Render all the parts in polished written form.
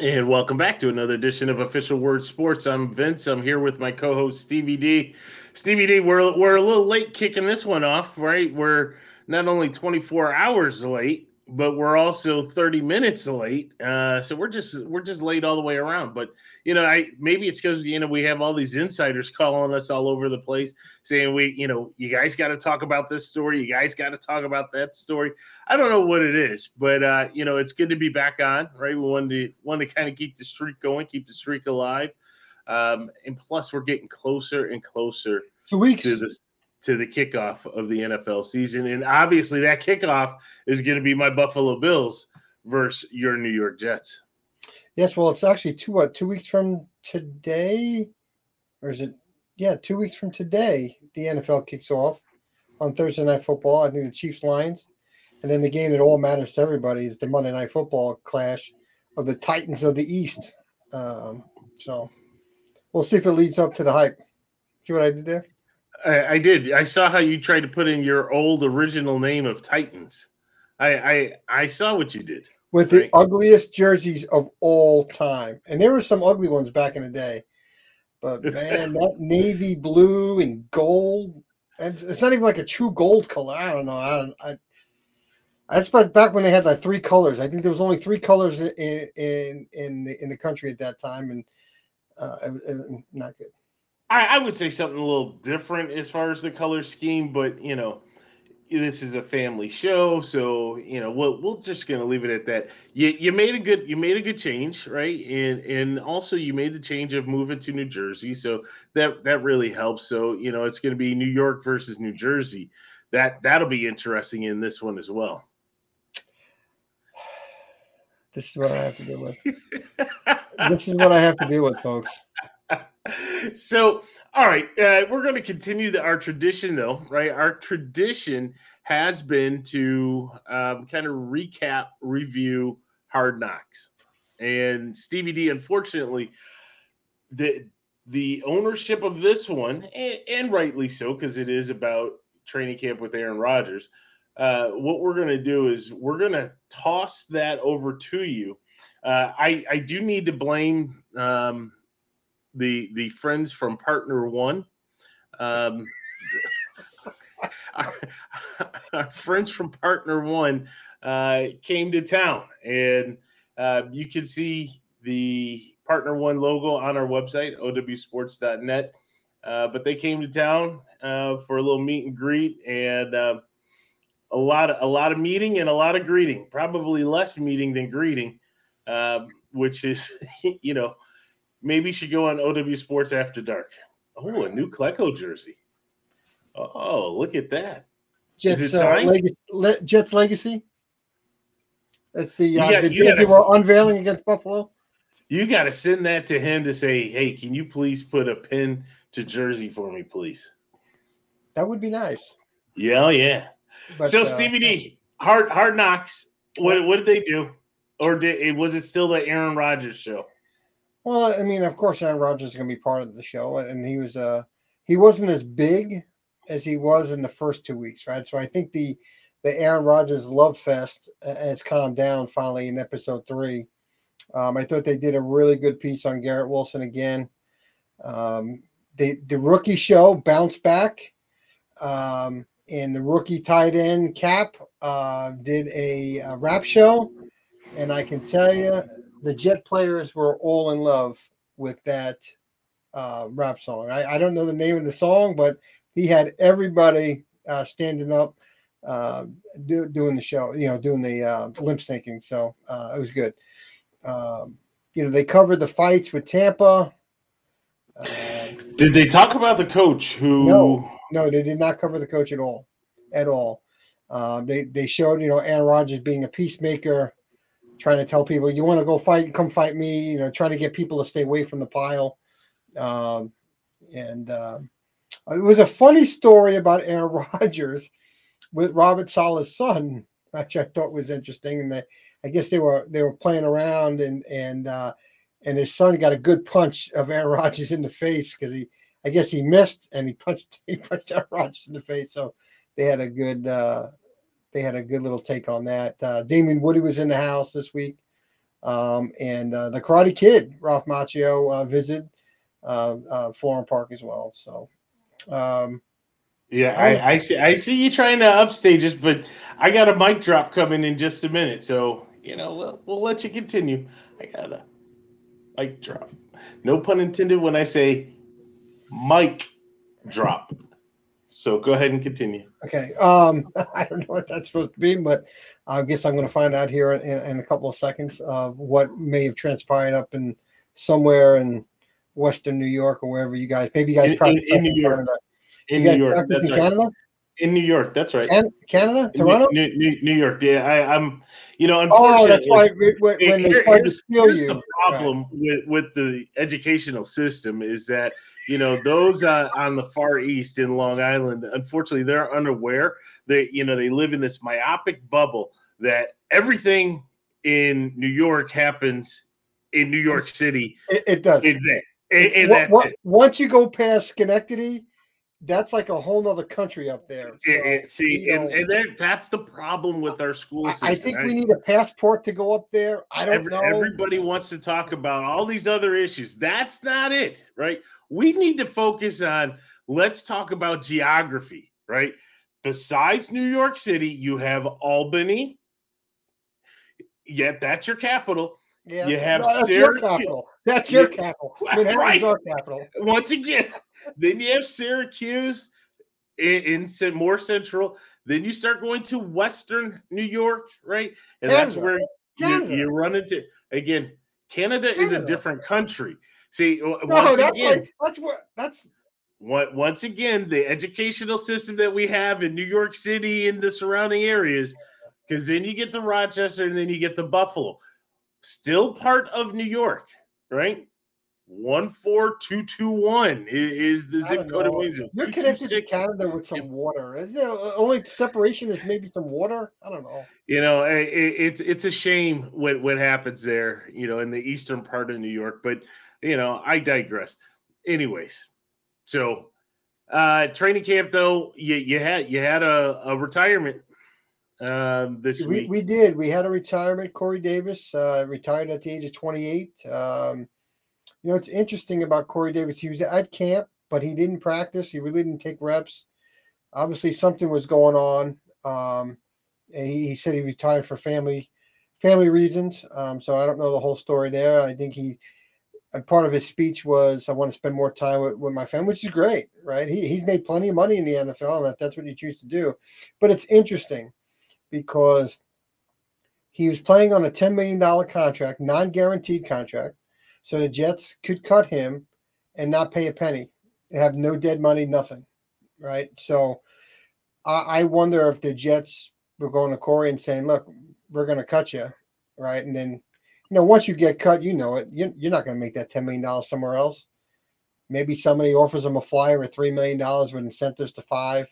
And welcome back to another edition of Official Word Sports. I'm Vince. I'm here with my co-host Stevie D. Stevie D, we're a little late kicking this one off, right? We're not only 24 hours late, but we're also 30 minutes late. So we're just late all the way around. But you know, maybe it's because we have all these insiders calling us all over the place, saying you guys got to talk about this story, you guys got to talk about that story. I don't know what it is, but it's good to be back on. Right, we wanted to kind of keep the streak going, keep the streak alive, and plus we're getting closer and closer to the kickoff of the NFL season. And obviously that kickoff is going to be my Buffalo Bills versus your New York Jets. Yes. Well, it's actually 2 weeks from today, or is it? Yeah. 2 weeks from today, the NFL kicks off on Thursday Night Football. I think the Chiefs Lions. And then the game that all matters to everybody is the Monday Night Football clash of the Titans of the East. So we'll see if it leads up to the hype. See what I did there? I did. I saw how you tried to put in your old original name of Titans. I saw what you did. With the ugliest jerseys of all time. And there were some ugly ones back in the day. But, man, that navy blue and gold. And it's not even like a true gold color. I don't know. That's back when they had like three colors. I think there was only three colors in the country at that time. And it not good. I would say something a little different as far as the color scheme, but, this is a family show, so, we're just going to leave it at that. You made a good change, right? And also you made the change of moving to New Jersey, so that really helps. So, it's going to be New York versus New Jersey. That'll be interesting in this one as well. This is what I have to deal with. This is what I have to deal with, folks. So, all right, we're going to continue our tradition, though, right? Our tradition has been to kind of recap, review Hard Knocks. And Stevie D, unfortunately, the ownership of this one, and rightly so, because it is about training camp with Aaron Rodgers, what we're going to do is we're going to toss that over to you. I do need to blame the friends from Partner One, our friends from Partner One came to town, and you can see the Partner One logo on our website, owsports.net. But they came to town for a little meet and greet, and a lot of meeting and a lot of greeting. Probably less meeting than greeting, which is Maybe you should go on OW Sports After Dark. Oh, a new Klecko jersey. Oh, look at that. Jets Legacy? That's the jersey we're unveiling against Buffalo. You got to send that to him to say, hey, can you please put a pin to jersey for me, please? That would be nice. Yeah. But, so, Stevie D, Hard Knocks, what did they do? Or was it still the Aaron Rodgers show? Well, I mean, of course, Aaron Rodgers is going to be part of the show, and he was he wasn't as big as he was in the first 2 weeks, right? So I think the Aaron Rodgers love fest has calmed down finally in episode 3. I thought they did a really good piece on Garrett Wilson again. The rookie show bounced back, and the rookie tight end Cap did a rap show, and I can tell you, the Jet players were all in love with that rap song. I don't know the name of the song, but he had everybody standing up, doing the show, doing the lip syncing. So it was good. They covered the fights with Tampa. Did they talk about the coach? No, they did not cover the coach at all. They showed, Aaron Rodgers being a peacemaker, trying to tell people, you want to go fight, come fight me, trying to get people to stay away from the pile. It was a funny story about Aaron Rodgers with Robert Sala's son, which I thought was interesting. And I guess they were playing around and his son got a good punch of Aaron Rodgers in the face because he missed and he punched Aaron Rodgers in the face. So they had a good They had a good little take on that. Damien Woody was in the house this week. And the Karate Kid, Ralph Macchio, visited Florham Park as well. So, I see you trying to upstage us, but I got a mic drop coming in just a minute. So, we'll let you continue. I got a mic drop. No pun intended when I say mic drop. So go ahead and continue. Okay. I don't know what that's supposed to be, but I guess I'm going to find out here in a couple of seconds of what may have transpired up in somewhere in Western New York or wherever you guys. Maybe you guys probably in New York. In New York, that's right. Canada? In New York, that's right. And Canada, Toronto, New York. Yeah, I'm. Unfortunately, that's why when they try to steal you. The problem with the educational system is that those on the Far East in Long Island, unfortunately, they're unaware. They live in this myopic bubble that everything in New York happens in New York City. It does. Once you go past Schenectady. That's like a whole nother country up there. So, that's the problem with our school system. I think we need a passport to go up there. I don't know. Everybody wants to talk about all these other issues. That's not it, right? We need to focus on, let's talk about geography, right? Besides New York City, you have Albany. Yet that's your capital. Yeah, you have Syracuse. That's your capital. Manhattan's our capital. Once again. Then you have Syracuse in more central. Then you start going to Western New York, right? And Canada. That's where you run into again. Canada is a different country. See, once again the educational system that we have in New York City and the surrounding areas. Because then you get to Rochester and then you get to Buffalo, still part of New York, right? 14221 is the zip code of Windsor. You're connected to Canada with some water. Is there only separation is maybe some water? I don't know. It's a shame what happens there. In the eastern part of New York, but I digress. Anyways, so training camp though you had a retirement this week. We did. We had a retirement. Corey Davis retired at the age of 28. It's interesting about Corey Davis. He was at camp, but he didn't practice. He really didn't take reps. Obviously, something was going on. And he said he retired for family reasons. So I don't know the whole story there. I think part of his speech was, I want to spend more time with my family, which is great, right? He's made plenty of money in the NFL, and that's what you choose to do. But it's interesting because he was playing on a $10 million contract, non-guaranteed contract. So the Jets could cut him and not pay a penny. They have no dead money, nothing, right? So I wonder if the Jets were going to Corey and saying, look, we're going to cut you, right? And then, once you get cut, you're not going to make that $10 million somewhere else. Maybe somebody offers him a flyer at $3 million with incentives to $5 million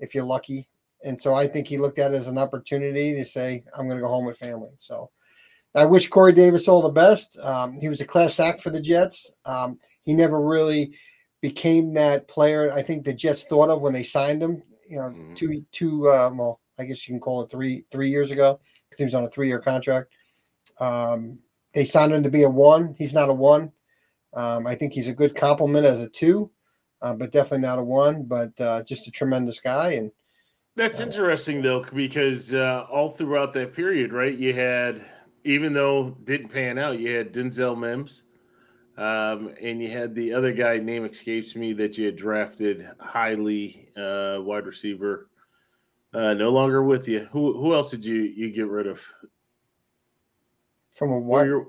if you're lucky. And so I think he looked at it as an opportunity to say, I'm going to go home with family. So I wish Corey Davis all the best. He was a class act for the Jets. He never really became that player I think the Jets thought of when they signed him, I guess you can call it three years ago because he was on a 3-year contract. They signed him to be a 1. He's not a 1. I think he's a good compliment as a 2, but definitely not a 1, but just a tremendous guy. And that's interesting, though, because all throughout that period, right, you had – even though it didn't pan out, you had Denzel Mims, and you had the other guy, name escapes me, that you had drafted highly, wide receiver, no longer with you. Who else did you get rid of? From a wide? Who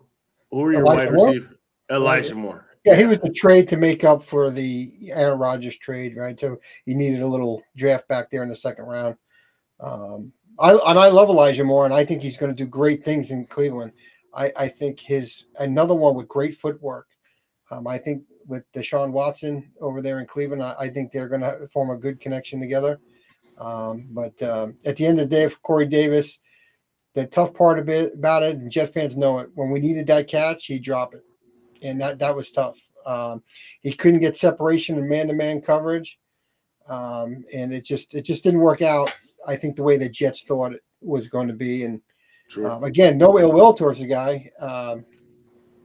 were your wide receiver? Elijah Moore. Yeah, he was the trade to make up for the Aaron Rodgers trade, right? So you needed a little draft back there in the second round. I love Elijah Moore, and I think he's going to do great things in Cleveland. I think another one with great footwork. I think with Deshaun Watson over there in Cleveland, I think they're going to form a good connection together. But at the end of the day, for Corey Davis, the tough part about it, and Jet fans know it, when we needed that catch, he dropped it, and that was tough. He couldn't get separation in man-to-man coverage, and it just didn't work out. I think the way the Jets thought it was going to be, and True. Again, no ill will towards the guy.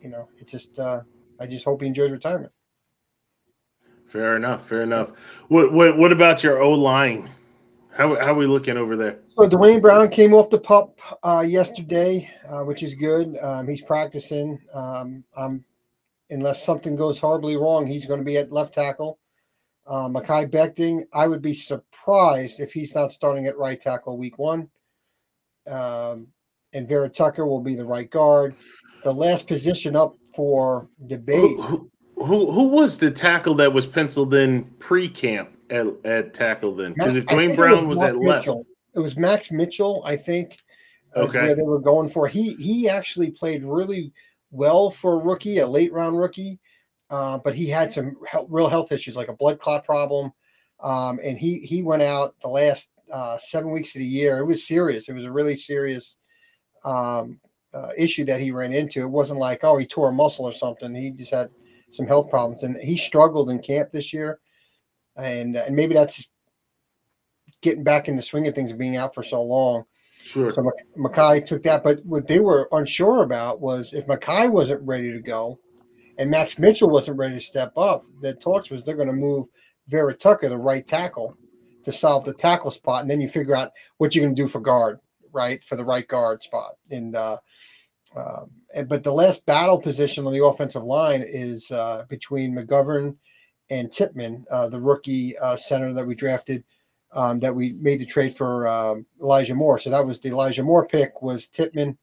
It just I just hope he enjoys retirement. Fair enough. Fair enough. What about your O line? How are we looking over there? So Duane Brown came off the pup yesterday, which is good. He's practicing. Unless something goes horribly wrong, he's going to be at left tackle. Mekhi Becton, I would be surprised if he's not starting at right tackle week one. And Vera-Tucker will be the right guard. The last position up for debate. Who was the tackle that was penciled in pre-camp at tackle then? Because if Duane Brown was at left. It was Max Mitchell, I think. Okay. Where they were going for. He actually played really well for a rookie, a late-round rookie. But he had some real health issues, like a blood clot problem. And he went out the last 7 weeks of the year. It was serious. It was a really serious issue that he ran into. It wasn't like, oh, he tore a muscle or something. He just had some health problems. And he struggled in camp this year. And maybe that's getting back in the swing of things, being out for so long. Sure. So Mekhi took that. But what they were unsure about was if Mekhi wasn't ready to go, and Max Mitchell wasn't ready to step up, the talks was they're going to move Vera-Tucker, the right tackle, to solve the tackle spot. And then you figure out what you're going to do for guard, right, for the right guard spot. And but the last battle position on the offensive line is between McGovern and Tippmann, the rookie center that we drafted, that we made the trade for Elijah Moore. So that was the Elijah Moore pick was Tippmann.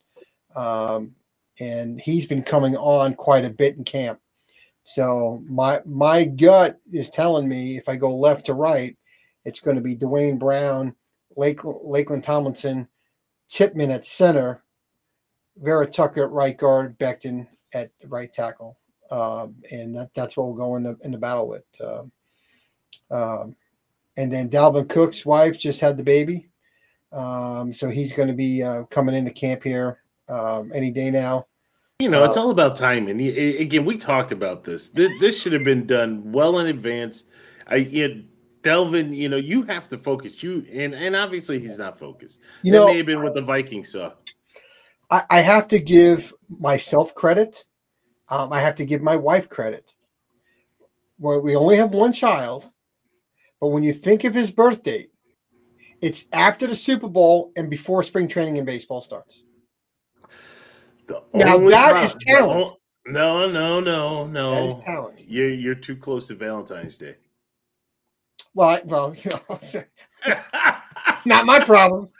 And he's been coming on quite a bit in camp. So my gut is telling me if I go left to right, it's going to be Duane Brown, Lakeland Tomlinson, Tippmann at center, Vera-Tucker at right guard, Becton at right tackle. And that's what we'll go in the battle with. And then Dalvin Cook's wife just had the baby. So he's going to be coming into camp here any day now. It's all about timing. Again, we talked about this. This should have been done well in advance. Delvin, you have to focus. And obviously he's not focused. That may have been what the Vikings saw. I have to give myself credit. I have to give my wife credit. Well, we only have one child, but when you think of his birth date, it's after the Super Bowl and before spring training and baseball starts. Now that is talent. No. That is talent. You're too close to Valentine's Day. Well, not my problem.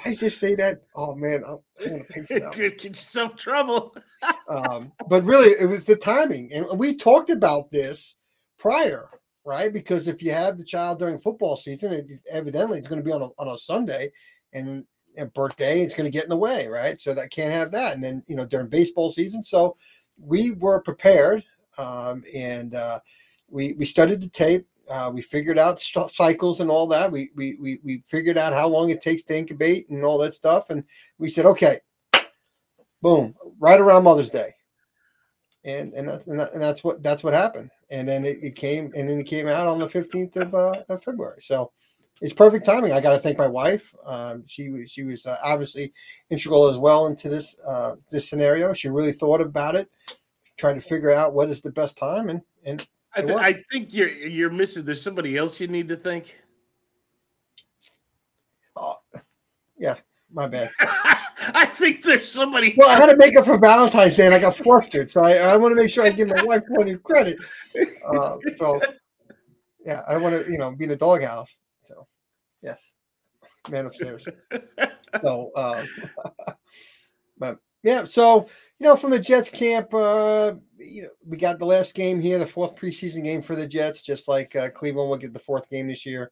I just say that. Oh man, I'm gonna pay for that. Get yourself trouble. But really, it was the timing, and we talked about this prior, right? Because if you have the child during football season, evidently it's going to be on a Sunday, and a birthday, it's going to get in the way, right? So that can't have that. And then, during baseball season. So we were prepared and we studied the tape. We figured out cycles and all that. We figured out how long it takes to incubate and all that stuff. And we said, okay, boom, right around Mother's Day. And that's what happened. And then it came out on the 15th of February. So it's perfect timing. I got to thank my wife. She was obviously integral as well into this scenario. She really thought about it, tried to figure out what is the best time, and I think you're missing. There's somebody else you need to thank. Oh, yeah, my bad. I think there's somebody. Well, I had to make up for Valentine's Day, and I got flustered, so I want to make sure I give my wife plenty of credit. So, yeah, I want to be in the doghouse. Yes, man upstairs. So, but yeah, so from the Jets camp, we got the last game here, the fourth preseason game for the Jets. Just like Cleveland will get the fourth game this year.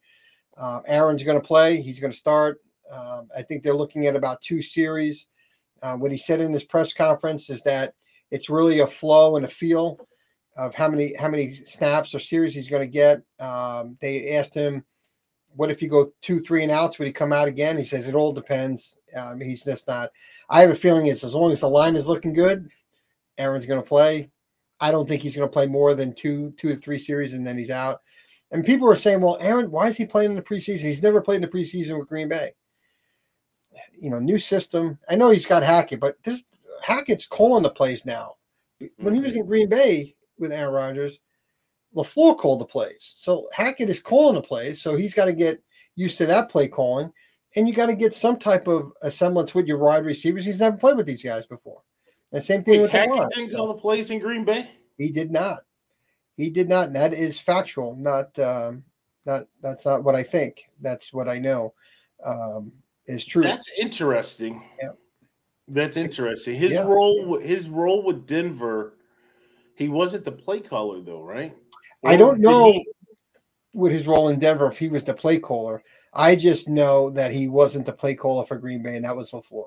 Aaron's going to play. He's going to start. I think they're looking at about two series. What he said in this press conference is that it's really a flow and a feel of how many snaps or series he's going to get. They asked him, what if you go 2-3 and outs? Would he come out again? He says it all depends. He's just not. I have a feeling it's as long as the line is looking good, Aaron's going to play. I don't think he's going to play more than two to three series, and then he's out. And people are saying, well, Aaron, why is he playing in the preseason? He's never played in the preseason with Green Bay. You know, new system. I know he's got Hackett, but this Hackett's calling the plays now. When he was in Green Bay with Aaron Rodgers, LaFleur called the plays. So Hackett is calling the plays, so he's got to get used to that play calling. And you got to get some type of a semblance with your wide receivers. He's never played with these guys before. And same thing with Hackett didn't call the plays in Green Bay? He did not. He did not, and that is factual. That's not what I think. That's what I know is true. That's interesting. Yeah. That's interesting. His role with Denver, he wasn't the play caller though, right? I don't know with his role in Denver if he was the play caller. I just know that he wasn't the play caller for Green Bay, and that was LaFleur.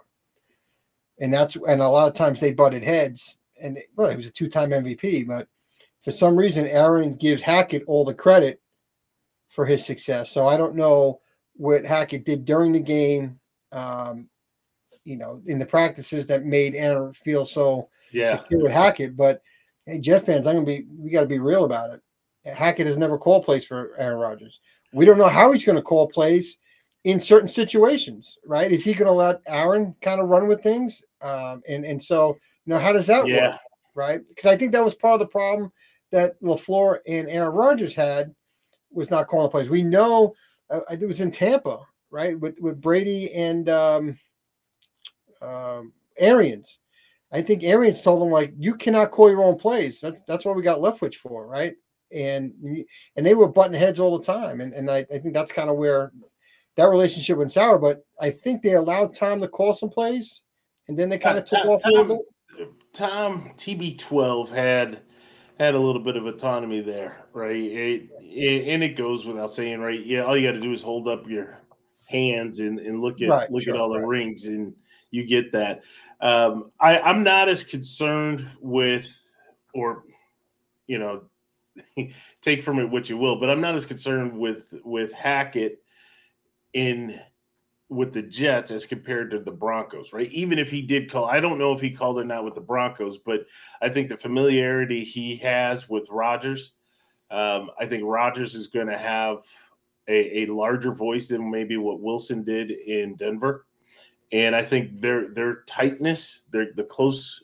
And a lot of times they butted heads. And well, he was a two-time MVP, but for some reason Aaron gives Hackett all the credit for his success. So I don't know what Hackett did during the game. You know, in the practices that made Aaron feel so secure with Hackett. But hey, Jet fans, we got to be real about it. Hackett has never called plays for Aaron Rodgers. We don't know how he's going to call plays in certain situations, right? Is he going to let Aaron kind of run with things? And so, you know, how does that work, right? Because I think that was part of the problem that LaFleur and Aaron Rodgers had was not calling plays. We know it was in Tampa, right, with Brady and Arians. I think Arians told them, like, you cannot call your own plays. That's what we got Leftwich for, right? And they were butting heads all the time. And I think that's kind of where that relationship went sour. But I think they allowed Tom to call some plays, and then they kind of took off a little bit. Tom, TB12, had a little bit of autonomy there, right? And it goes without saying, right? Yeah, all you got to do is hold up your hands and look at all the rings and you get that. I'm not as concerned with, or, you know, take from it what you will, but I'm not as concerned with Hackett with the Jets as compared to the Broncos, right? Even if he did call, I don't know if he called or not with the Broncos, but I think the familiarity he has with Rodgers, I think Rodgers is going to have a larger voice than maybe what Wilson did in Denver. And I think their tightness, the closeness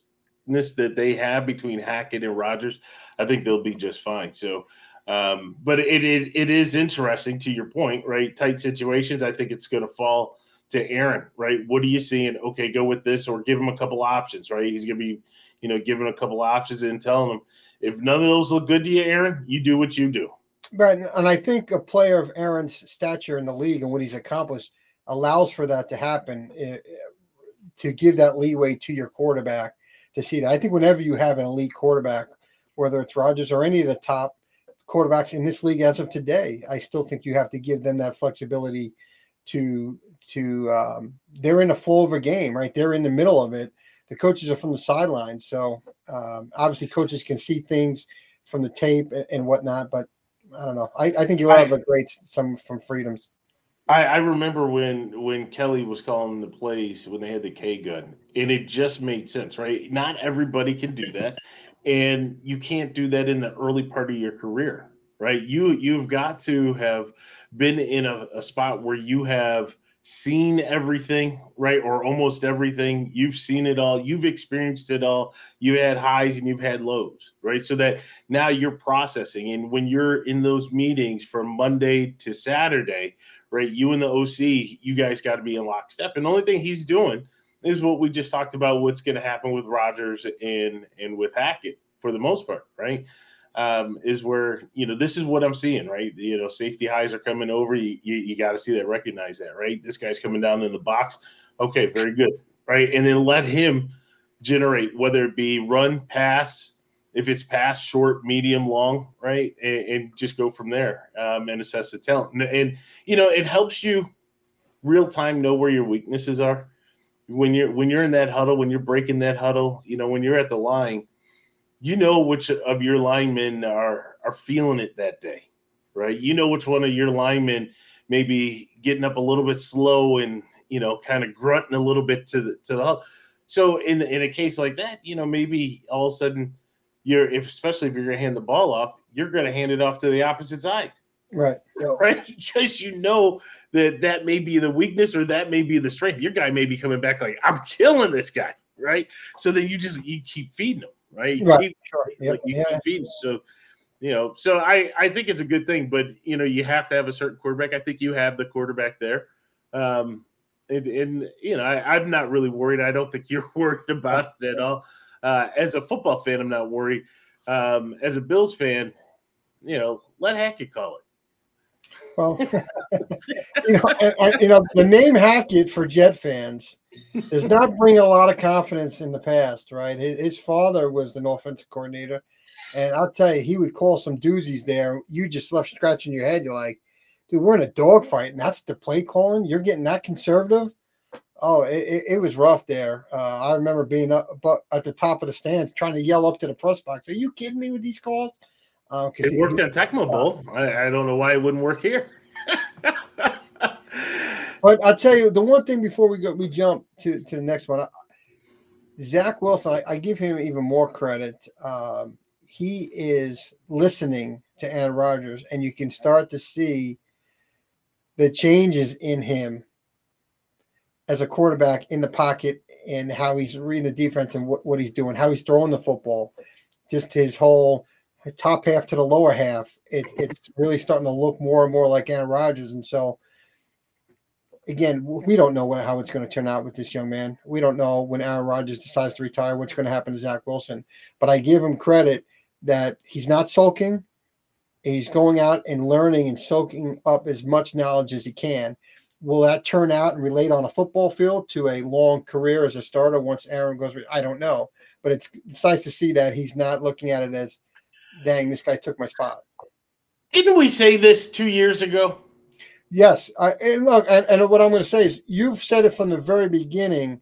that they have between Hackett and Rodgers, I think they'll be just fine. So, but it is interesting to your point, right? Tight situations, I think it's going to fall to Aaron, right? What are you seeing? Okay, go with this, or give him a couple options, right? He's going to be, you know, giving a couple options and telling him, if none of those look good to you, Aaron, you do what you do. Right, and I think a player of Aaron's stature in the league and what he's accomplished allows for that to happen, to give that leeway to your quarterback to see that. I think whenever you have an elite quarterback, whether it's Rodgers or any of the top quarterbacks in this league as of today, I still think you have to give them that flexibility to they're in the flow of a game, right? They're in the middle of it. The coaches are from the sidelines. So obviously coaches can see things from the tape and whatnot, but I don't know. I think you'll have the greats, some from freedoms. I remember when Kelly was calling the plays when they had the K gun, and it just made sense, right? Not everybody can do that, and you can't do that in the early part of your career, right? You've got to have been in a spot where you have seen everything, right, or almost everything. You've seen it all. You've experienced it all. You had highs and you've had lows, right? So that now you're processing, and when you're in those meetings from Monday to Saturday – right, you and the OC, you guys got to be in lockstep. And the only thing he's doing is what we just talked about, what's going to happen with Rodgers and with Hackett for the most part, right, is where, you know, this is what I'm seeing, right? You know, safety highs are coming over. You got to see that, recognize that, right? This guy's coming down in the box. Okay, very good, right? And then let him generate, whether it be run, pass, if it's pass, short, medium, long, right, and just go from there and assess the talent. And, you know, it helps you real time know where your weaknesses are. When you're in that huddle, when you're breaking that huddle, you know, when you're at the line, you know which of your linemen are feeling it that day, right? You know which one of your linemen may be getting up a little bit slow and, you know, kind of grunting a little bit to the huddle. So in a case like that, you know, maybe all of a sudden – especially if you're going to hand the ball off, you're going to hand it off to the opposite side, Right. Right. Because you know that that may be the weakness or that may be the strength. Your guy may be coming back like, I'm killing this guy. Right. So then you keep feeding him. Right. Keep feeding. So, you know, so I think it's a good thing, but you know, you have to have a certain quarterback. I think you have the quarterback there. And you know, I'm not really worried. I don't think you're worried about it at all. As a football fan, I'm not worried. As a Bills fan, you know, let Hackett call it. Well, you know, and, you know, the name Hackett for Jet fans does not bring a lot of confidence in the past, right? His father was an offensive coordinator, and I'll tell you, he would call some doozies there. You just left scratching your head. You're like, dude, we're in a dogfight, and that's the play calling. You're getting that conservative. Oh, it was rough there. I remember being up at the top of the stands trying to yell up to the press box. Are you kidding me with these calls? It worked at Tecmo Bowl. I don't know why it wouldn't work here. But I'll tell you the one thing before we jump to the next one. Zach Wilson, I give him even more credit. He is listening to Aaron Rodgers, and you can start to see the changes in him as a quarterback in the pocket and how he's reading the defense and what he's doing, how he's throwing the football, just his whole top half to the lower half. It's really starting to look more and more like Aaron Rodgers. And so, again, we don't know how it's going to turn out with this young man. We don't know when Aaron Rodgers decides to retire what's going to happen to Zach Wilson. But I give him credit that he's not sulking. He's going out and learning and soaking up as much knowledge as he can. Will that turn out and relate on a football field to a long career as a starter once Aaron goes? I don't know, but it's nice to see that he's not looking at it as, dang, this guy took my spot. Didn't we say this 2 years ago? Yes. And what I'm going to say is you've said it from the very beginning.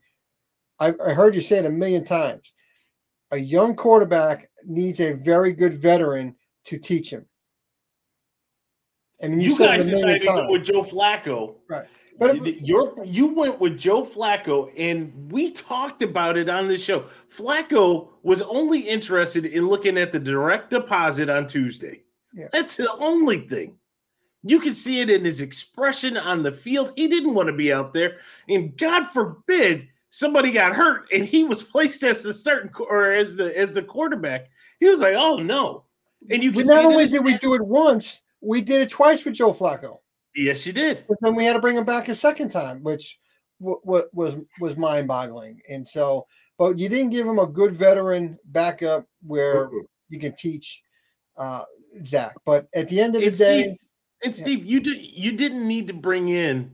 I heard you say it a million times. A young quarterback needs a very good veteran to teach him. And you guys decided to go with Joe Flacco. Right. But you went with Joe Flacco, and we talked about it on this show. Flacco was only interested in looking at the direct deposit on Tuesday. Yeah. That's the only thing. You can see it in his expression on the field. He didn't want to be out there. And God forbid somebody got hurt and he was placed as the starting or as the quarterback. He was like, oh, no. And you can see not only did we do it once, we did it twice with Joe Flacco. Yes, you did. But then we had to bring him back a second time, which was mind-boggling. And so, but you didn't give him a good veteran backup where you can teach Zach. But at the end of the day, Steve, you didn't need to bring in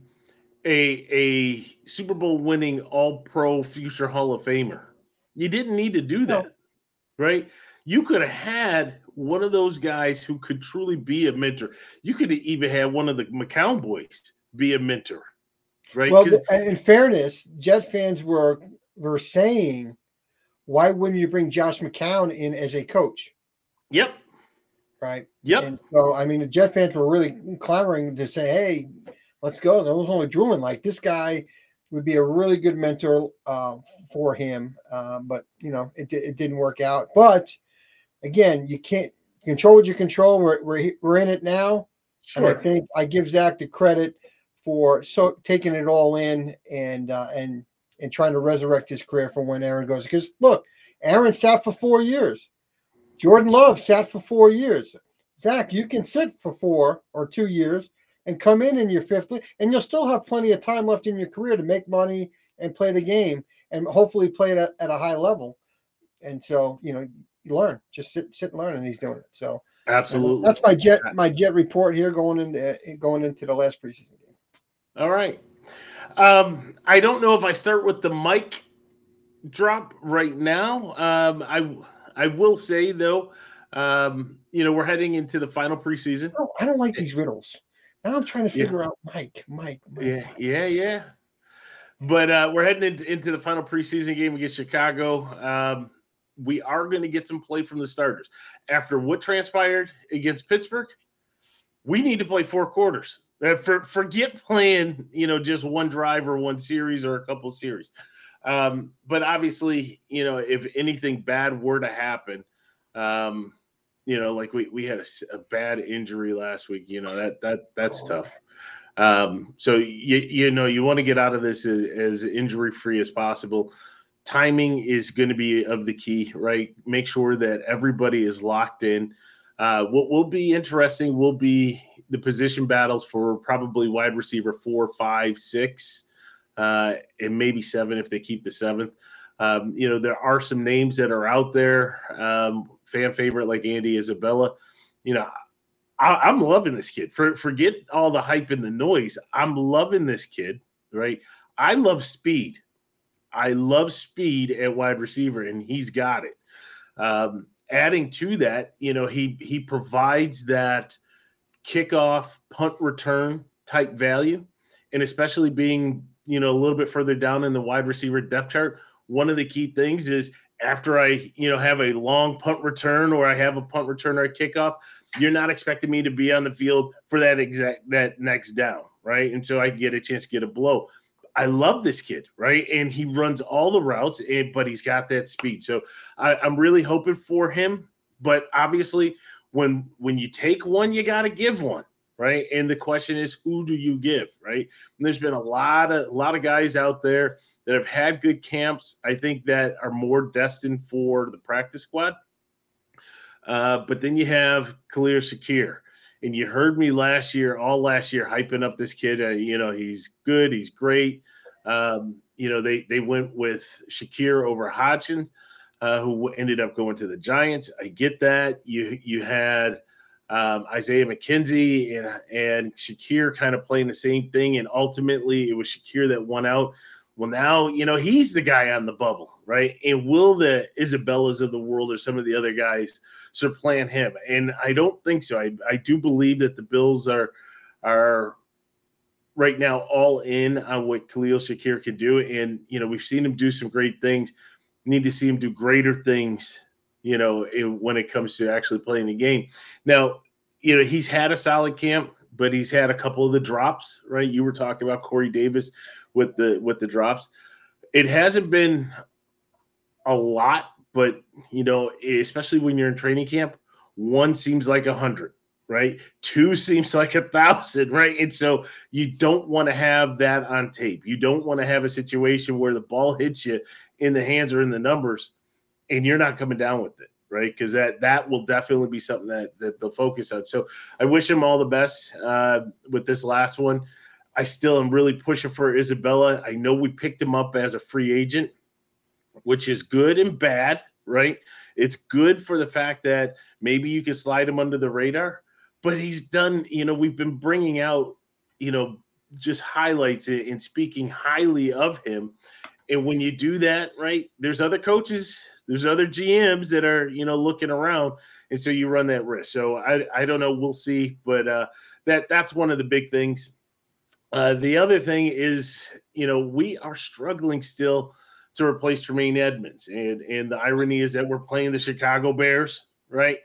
a Super Bowl winning All-Pro future Hall of Famer. You didn't need to do that, right? You could have had one of those guys who could truly be a mentor. You could have even had one of the McCown boys be a mentor, right? Well, in fairness, Jet fans were saying, why wouldn't you bring Josh McCown in as a coach? Yep. Right? Yep. And so, I mean, the Jet fans were really clamoring to say, hey, let's go. That was only drooling. Like, this guy would be a really good mentor for him. But, you know, it didn't work out. But, again, you can't control what you control. We're in it now, sure. And I think I give Zach the credit for taking it all in and trying to resurrect his career from when Aaron goes. Because look, Aaron sat for 4 years. Jordan Love sat for 4 years. Zach, you can sit for 4 or 2 years and come in your fifth, and you'll still have plenty of time left in your career to make money and play the game, and hopefully play it at a high level. And so, you know. Learn, just sit and learn, and he's doing it. So absolutely, that's my jet report here going into the last preseason game. All right, I don't know if I start with the mic drop right now. I will say though, you know, we're heading into the final preseason. Oh, I don't like these riddles. Now I'm trying to figure out Mike. Yeah. But we're heading into the final preseason game against Chicago. We are going to get some play from the starters. After what transpired against Pittsburgh, we need to play four quarters. Forget playing, you know, just one drive or one series or a couple series. But obviously, you know, if anything bad were to happen, you know, like we had a bad injury last week, you know, that's tough. So, you know, you want to get out of this as injury-free as possible. Timing is going to be of the key, right? Make sure that everybody is locked in. What will be interesting will be the position battles for probably wide receiver 4, 5, 6, and maybe 7 if they keep the 7th. You know, there are some names that are out there, fan favorite like Andy Isabella. You know, I'm loving this kid. Forget all the hype and the noise. I'm loving this kid, right? I love speed. I love speed at wide receiver, and he's got it. Adding to that, you know, he provides that kickoff, punt return type value, and especially being, you know, a little bit further down in the wide receiver depth chart. One of the key things is after I, you know, have a long punt return or I have a punt return or a kickoff, you're not expecting me to be on the field for that next down, right? And so I get a chance to get a blow. I love this kid, right? And he runs all the routes, but he's got that speed. So I'm really hoping for him. But obviously, when you take one, you got to give one, right? And the question is, who do you give, right? And there's been a lot of guys out there that have had good camps, I think, that are more destined for the practice squad. But then you have Khalil Shakir. And you heard me all last year, hyping up this kid. You know, he's good. He's great. You know, they went with Shakir over Hodgson, who ended up going to the Giants. I get that. You had Isaiah McKenzie and Shakir kind of playing the same thing. And ultimately, it was Shakir that won out. Well, now, you know, he's the guy on the bubble, right? And will the Isabellas of the world or some of the other guys supplant him? And I don't think so. I do believe that the Bills are right now all in on what Khalil Shakir can do. And, you know, we've seen him do some great things. Need to see him do greater things, you know, when it comes to actually playing the game. Now, you know, he's had a solid camp, but he's had a couple of the drops, right? You were talking about Corey Davis with the drops. It hasn't been a lot, but, you know, especially when you're in training camp, 1 seems like 100, right? 2 seems like 1,000, right? And so you don't want to have that on tape. You don't want to have a situation where the ball hits you in the hands or in the numbers and you're not coming down with it, right? Because that will definitely be something that they'll focus on. So I wish him all the best with this last one. I still am really pushing for Isabella. I know we picked him up as a free agent, which is good and bad, right? It's good for the fact that maybe you can slide him under the radar, but he's done, you know, we've been bringing out, you know, just highlights and speaking highly of him. And when you do that, right, there's other coaches, there's other GMs that are, you know, looking around. And so you run that risk. So I don't know. We'll see. But that's one of the big things. The other thing is, you know, we are struggling still to replace Tremaine Edmonds. And the irony is that we're playing the Chicago Bears, right,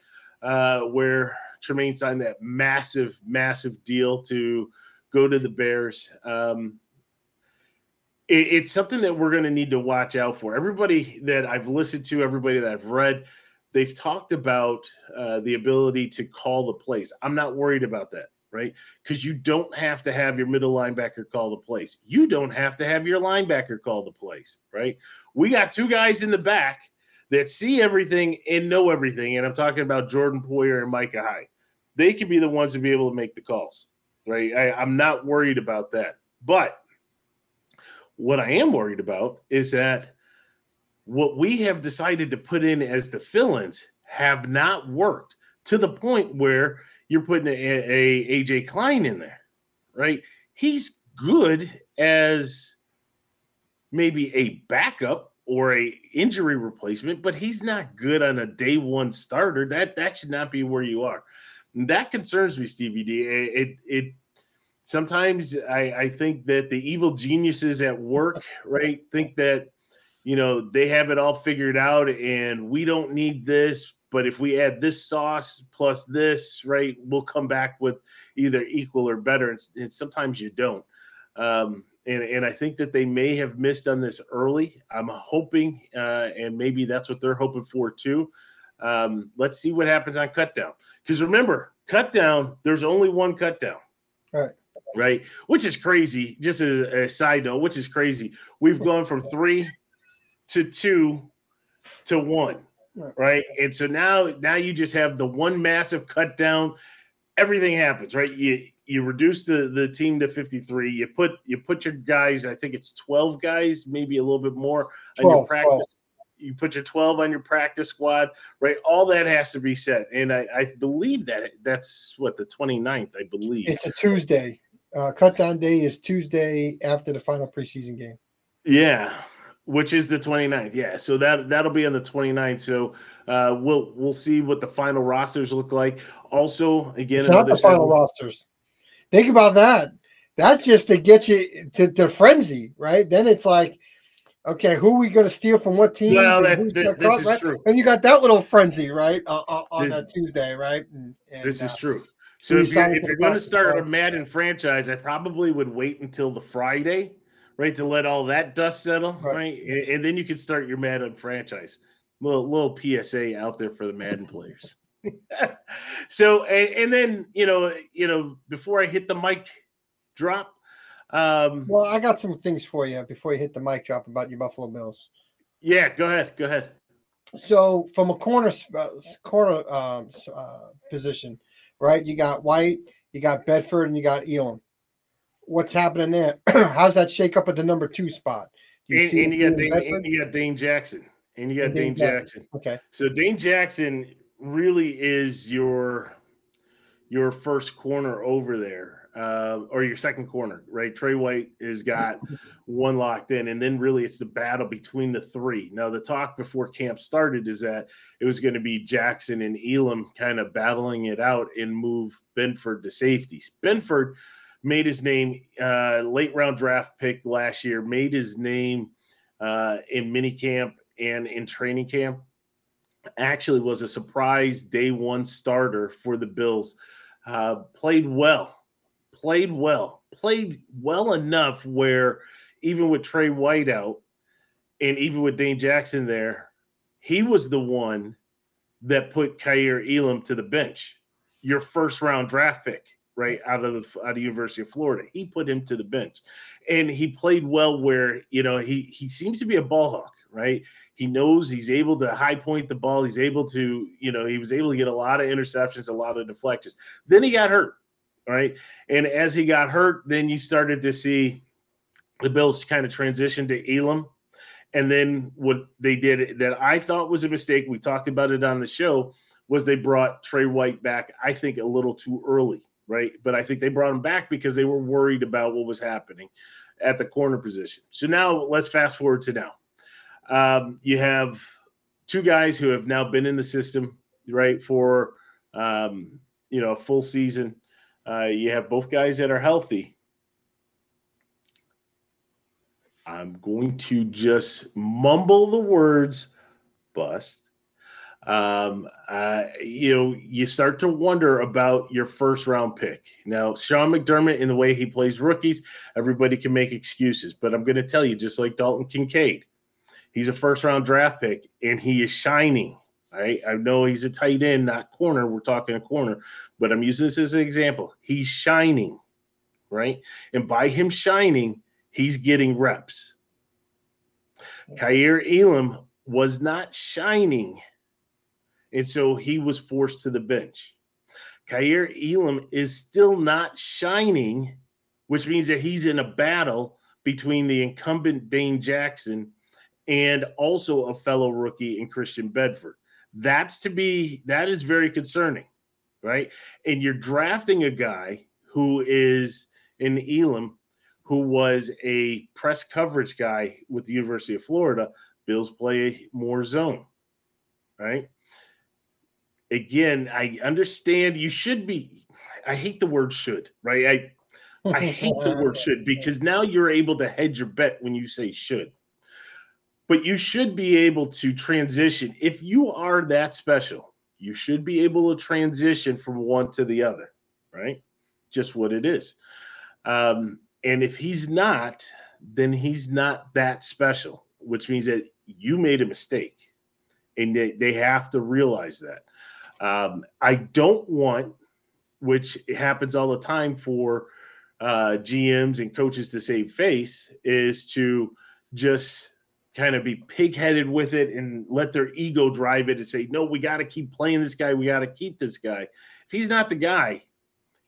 where Tremaine signed that massive, massive deal to go to the Bears. It's something that we're going to need to watch out for. Everybody that I've listened to, everybody that I've read, they've talked about the ability to call the plays. I'm not worried about that. Right? Because you don't have to have your middle linebacker call the plays. You don't have to have your linebacker call the plays, right? We got 2 guys in the back that see everything and know everything, and I'm talking about Jordan Poyer and Micah Hyde. They could be the ones to be able to make the calls, right? I'm not worried about that. But what I am worried about is that what we have decided to put in as the fill-ins have not worked to the point where you're putting a AJ Klein in there, right? He's good as maybe a backup or a injury replacement, but he's not good on a day one starter. That should not be where you are. And that concerns me, Stevie D. It sometimes I think that the evil geniuses at work, right, think that, you know, they have it all figured out and we don't need this. But if we add this sauce plus this, right, we'll come back with either equal or better. And sometimes you don't. And I think that they may have missed on this early. I'm hoping, and maybe that's what they're hoping for too, Let's see what happens on cutdown. Because remember, cutdown, there's only one cutdown. Right. Right. Which is crazy. Just as a side note, which is crazy. We've gone from 3 to 2 to 1. Right. And so now you just have the one massive cutdown. Everything happens, right? You reduce the team to 53. You put your guys, I think it's 12 guys, maybe a little bit more on your practice. 12. You put your 12 on your practice squad, right? All that has to be set. And I believe that's what, the 29th, I believe. It's a Tuesday. Cutdown day is Tuesday after the final preseason game. Yeah, which is the 29th. Yeah, so that'll be on the 29th. So we'll see what the final rosters look like. Also, again, it's not the final rosters. Think about that. That's just to get you to frenzy, right? Then it's like, okay, who are we going to steal from what team? Well, this is true. And you got that little frenzy, right, on that Tuesday, right? And this is true. So if you're going to start a Madden franchise, I probably would wait until the Friday, right, to let all that dust settle, right? And then you can start your Madden franchise. Little PSA out there for the Madden players. So, and then, you know, before I hit the mic drop, well, I got some things for you before you hit the mic drop about your Buffalo Bills. Yeah, go ahead. So from a corner position, right, you got White, you got Bedford, and you got Elam. What's happening there? How's that shake up at the number 2 spot? You got Dane Jackson. And you got Dane Jackson. Okay. So Dane Jackson really is your first corner over there. Or your second corner, right? Trey White has got one locked in, and then really it's the battle between the three. Now, the talk before camp started is that it was going to be Jackson and Elam kind of battling it out and move Benford to safeties. Benford made his name, late-round draft pick last year, made his name in minicamp and in training camp. Actually was a surprise day 1 starter for the Bills. Played well enough where even with Trey White out and even with Dane Jackson there, he was the one that put Kaiir Elam to the bench, your first-round draft pick, right, out of the University of Florida. He put him to the bench, and he played well where, you know, he seems to be a ball hawk, right? He knows he's able to high point the ball. He's able to, you know, he was able to get a lot of interceptions, a lot of deflections. Then he got hurt. Right. And as he got hurt, then you started to see the Bills kind of transition to Elam. And then what they did that I thought was a mistake, we talked about it on the show, was they brought Trey White back, I think, a little too early. Right. But I think they brought him back because they were worried about what was happening at the corner position. So now let's fast forward to now. You have two guys who have now been in the system, right, for, you know, a full season. You have both guys that are healthy. I'm going to just mumble the words, bust. You know, you start to wonder about your first-round pick. Now, Sean McDermott, in the way he plays rookies, everybody can make excuses. But I'm going to tell you, just like Dalton Kincaid, he's a first-round draft pick, and he is shining. Right? I know he's a tight end, not corner. We're talking a corner, but I'm using this as an example. He's shining, right? And by him shining, he's getting reps. Kaiir Elam was not shining, and so he was forced to the bench. Kaiir Elam is still not shining, which means that he's in a battle between the incumbent Dane Jackson and also a fellow rookie in Christian Benford. That is very concerning, right? And you're drafting a guy who is in Elam, who was a press coverage guy with the University of Florida. Bills play more zone, right? Again, I understand you should be. I hate the word should, right? I hate the word should, because now you're able to hedge your bet when you say should. But you should be able to transition. If you are that special, you should be able to transition from one to the other, right? Just what it is. And if he's not, then he's not that special, which means that you made a mistake and they have to realize that. I don't want, which happens all the time for GMs and coaches to save face, is to just kind of be pig-headed with it and let their ego drive it and say, no, we got to keep playing this guy. We got to keep this guy. If he's not the guy,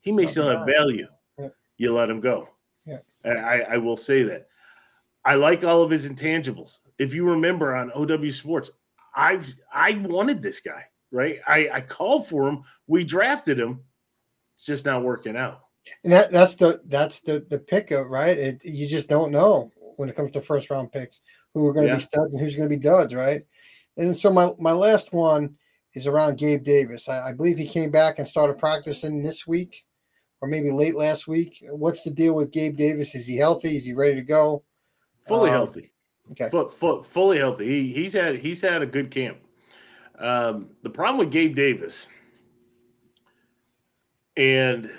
he may still have value. Yeah. You let him go. Yeah. And I will say that. I like all of his intangibles. If you remember on OW Sports, I wanted this guy, right? I called for him. We drafted him. It's just not working out. And that's the pick of, right? You just don't know when it comes to first round picks who are going to be studs and who's going to be duds, right? And so my last one is around Gabe Davis. I believe he came back and started practicing this week or maybe late last week. What's the deal with Gabe Davis? Is he healthy? Is he ready to go? Fully healthy. Okay. Fully healthy. He's had a good camp. The problem with Gabe Davis, and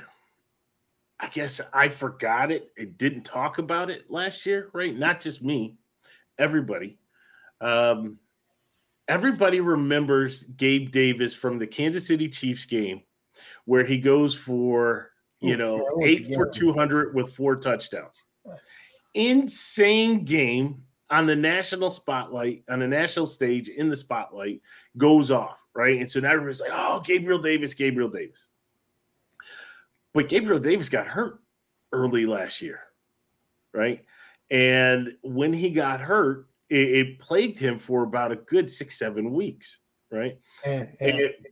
I guess I forgot it and didn't talk about it last year, right? Not just me, everybody. Everybody remembers Gabe Davis from the Kansas City Chiefs game where he goes for, 8 for 200 with 4 touchdowns. Insane game on the national spotlight, on the national stage in the spotlight, goes off, right? And so now everybody's like, oh, Gabriel Davis. But Gabriel Davis got hurt early last year, right? And when he got hurt, it plagued him for about a good 6-7 weeks, right?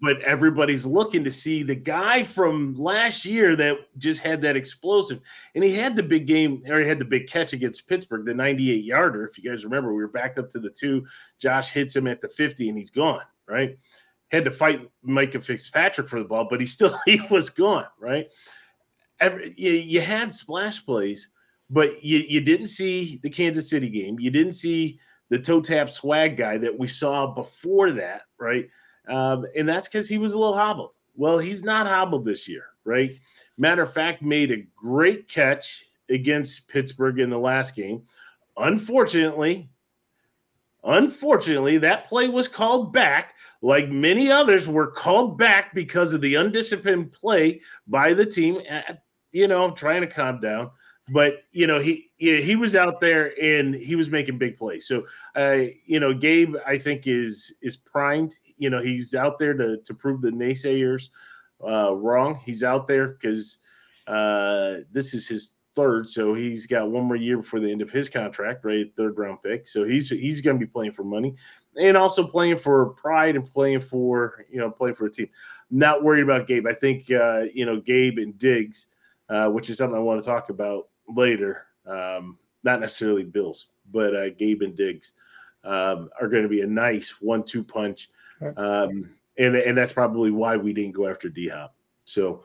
But everybody's looking to see the guy from last year that just had that explosive. And he had the big game, or he had the big catch against Pittsburgh, the 98-yarder. If you guys remember, we were backed up to the 2. Josh hits him at the 50, and he's gone, right? Had to fight Mekhi Fitzpatrick for the ball, but he was gone, right? You had splash plays, but you didn't see the Kansas City game. You didn't see the toe tap swag guy that we saw before that, right? And that's because he was a little hobbled. Well, he's not hobbled this year, right? Matter of fact, made a great catch against Pittsburgh in the last game. Unfortunately, that play was called back, like many others were called back because of the undisciplined play by the team. I'm trying to calm down, but he was out there and he was making big plays. So Gabe, I think is primed. He's out there to prove the naysayers wrong. He's out there because this is his third, so he's got one more year before the end of his contract, right? 3rd round pick. So he's going to be playing for money and also playing for pride and playing for a team. Not worried about Gabe. I think, Gabe and Diggs, which is something I want to talk about later, not necessarily Bills, but Gabe and Diggs are going to be a nice 1-2 punch. And that's probably why we didn't go after D-Hop. So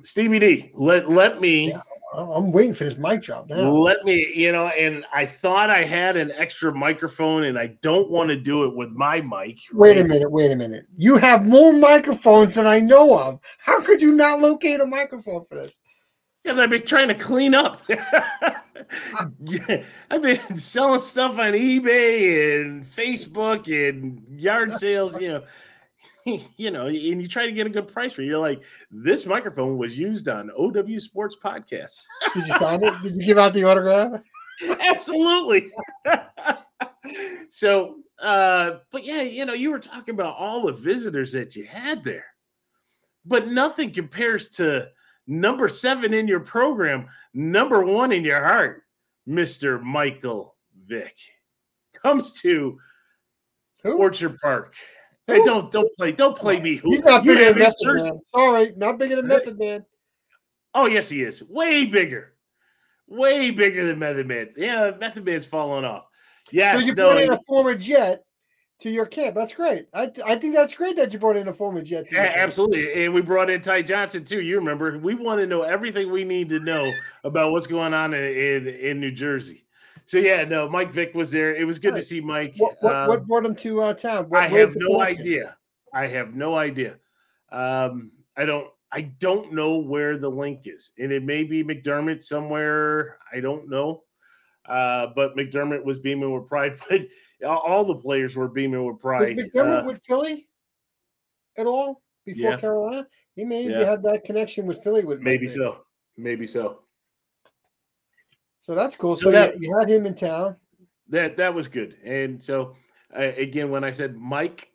Stevie D, let me – I'm waiting for this mic drop now. Let me, and I thought I had an extra microphone, and I don't want to do it with my mic. Right? Wait a minute. You have more microphones than I know of. How could you not locate a microphone for this? Because I've been trying to clean up. I've been selling stuff on eBay and Facebook and yard sales, and you try to get a good price for it. You're like, this microphone was used on OW Sports Podcast. Did you find it? Did you give out the autograph? Absolutely. So, but yeah, you were talking about all the visitors that you had there, but nothing compares to number 7 in your program, number 1 in your heart, Mr. Michael Vick. Comes to who? Orchard Park. Hey, don't play me. He's not bigger than Method Man. Sorry, not bigger than Method Man. Oh, yes, he is. Way bigger than Method Man. Yeah, Method Man's falling off. Yeah, so you brought in a former Jet to your camp. That's great. I think that's great that you brought in a former Jet. Yeah, absolutely. And we brought in Ty Johnson too. You remember? We want to know everything we need to know about what's going on in New Jersey. So, Mike Vick was there. It was good to see Mike. What brought him to town? I have no idea. I don't know where the link is. And it may be McDermott somewhere. I don't know. But McDermott was beaming with pride. But all the players were beaming with pride. Was McDermott with Philly at all before Carolina? He maybe had that connection with Philly. With maybe Monday. So. Maybe so. So that's cool. So that, you had him in town. That was good. And so, again, when I said Mike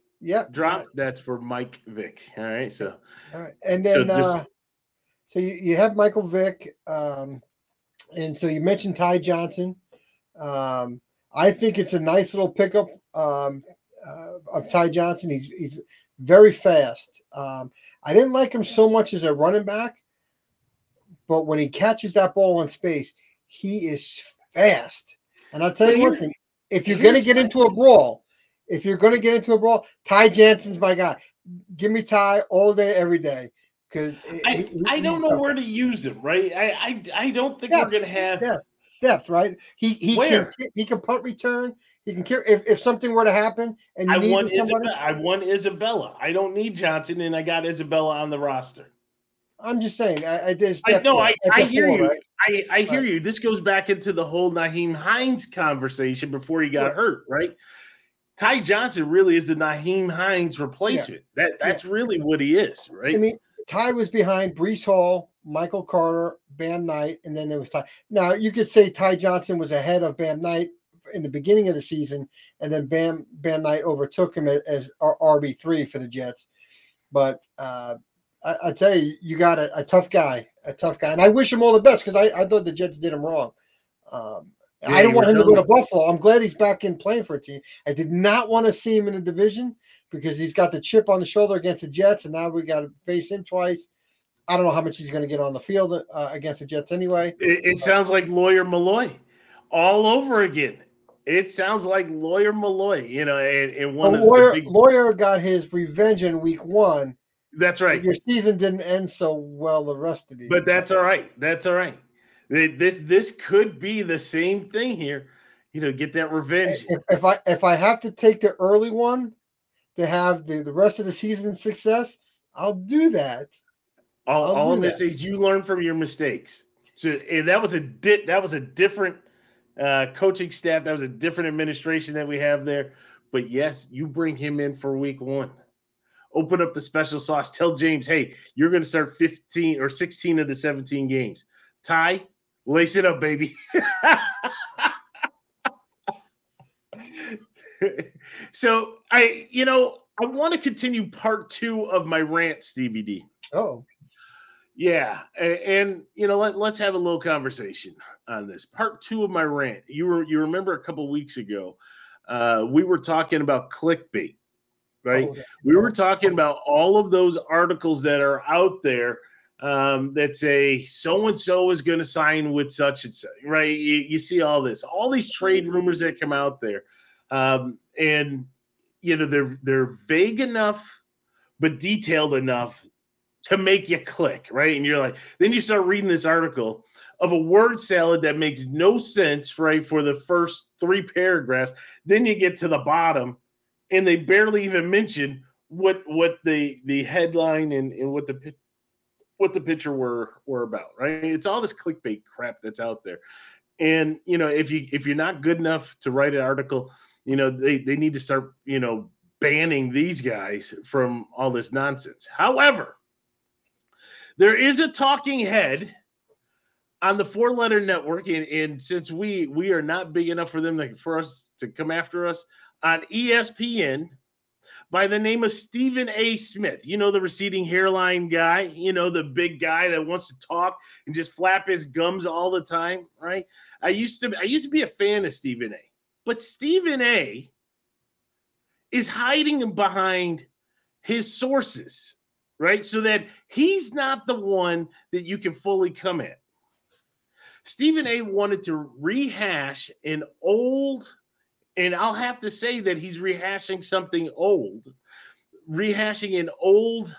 drop, that's for Mike Vick. All right, so. All right. And then so you have Michael Vick. And so you mentioned Ty Johnson. I think it's a nice little pickup of Ty Johnson. He's very fast. I didn't like him so much as a running back, but when he catches that ball in space, he is fast. And I'll tell you one thing, if you're going to get into a brawl, Ty Johnson's my guy. Give me Ty all day, every day. Because I don't know where to use him, right? I don't think we're going to have depth, right? He can punt return. He can kill if something were to happen. And you need somebody. I want Isabella. I don't need Johnson, and I got Isabella on the roster. I'm just saying. I hear you. Right? I hear you. This goes back into the whole Nyheim Hines conversation before he got hurt, right? Ty Johnson really is the Nyheim Hines replacement. That's really what he is, right? I mean, Ty was behind Breece Hall, Michael Carter, Bam Knight, and then there was Ty. Now, you could say Ty Johnson was ahead of Bam Knight in the beginning of the season, and then Bam Knight overtook him as RB3 for the Jets. But I tell you, you got a tough guy. And I wish him all the best because I thought the Jets did him wrong. I didn't want him to go to Buffalo. I'm glad he's back in playing for a team. I did not want to see him in the division because he's got the chip on the shoulder against the Jets, and now we got to face him twice. I don't know how much he's going to get on the field against the Jets anyway. It sounds like Lawyer Malloy all over again. It sounds like Lawyer Malloy, you know, and one of the big... Lawyer got his revenge in week one. That's right. Your season didn't end so well the rest of the year. But that's all right. This could be the same thing here, you know. Get that revenge. If I have to take the early one to have the rest of the season success, I'll do that. All I'm going to say is you learn from your mistakes. So and that was a different coaching staff. That was a different administration that we have there. But yes, you bring him in for week one. Open up the special sauce. Tell James, hey, you're going to start 15 or 16 of the 17 games. Ty, lace it up, baby. So I want to continue part two of my rant, Stevie D. Oh, yeah, and let's have a little conversation on this part two of my rant. You remember a couple weeks ago, we were talking about clickbait, right? Oh, yeah. We were talking about all of those articles that are out there. That say so-and-so is going to sign with such and such, right? You see all these trade rumors that come out there. They're vague enough, but detailed enough to make you click, right? And you're like, then you start reading this article of a word salad that makes no sense, right? For the first three paragraphs, then you get to the bottom and they barely even mention what the headline and what the picture were about, right? It's all this clickbait crap that's out there. And, if you're not good enough to write an article, they need to start, banning these guys from all this nonsense. However, there is a talking head on the four-letter network, and since we are not big enough for them for us to come after us, on ESPN – by the name of Stephen A. Smith, the receding hairline guy, the big guy that wants to talk and just flap his gums all the time, right? I used to be a fan of Stephen A. But Stephen A. is hiding behind his sources, right? So that he's not the one that you can fully come at. Stephen A. wanted to rehash an old. And I'll have to say that he's rehashing an old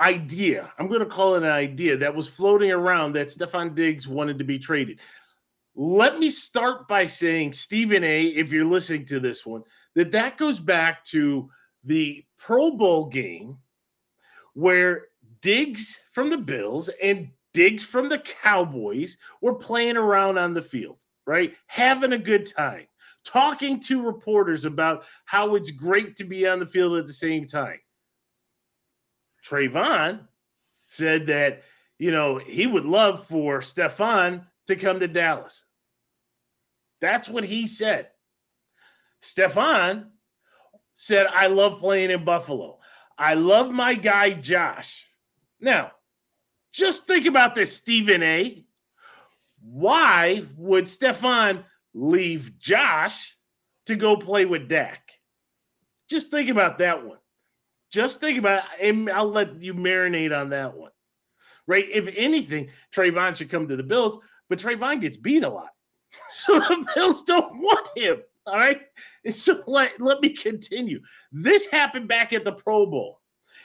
idea. I'm going to call it an idea that was floating around that Stefon Diggs wanted to be traded. Let me start by saying, Stephen A., if you're listening to this one, that goes back to the Pro Bowl game where Diggs from the Bills and Diggs from the Cowboys were playing around on the field. right? Having a good time, talking to reporters about how it's great to be on the field at the same time. Trayvon said that, you know, he would love for Stefon to come to Dallas. That's what he said. Stefon said, I love playing in Buffalo. I love my guy, Josh. Now, just think about this, Stephen A. Why would Stefon leave Josh to go play with Dak? Just think about that one. Just think about it, and I'll let you marinate on that one. Right? If anything, Trayvon should come to the Bills, but Trayvon gets beat a lot. So the Bills don't want him. All right? And so let me continue. This happened back at the Pro Bowl.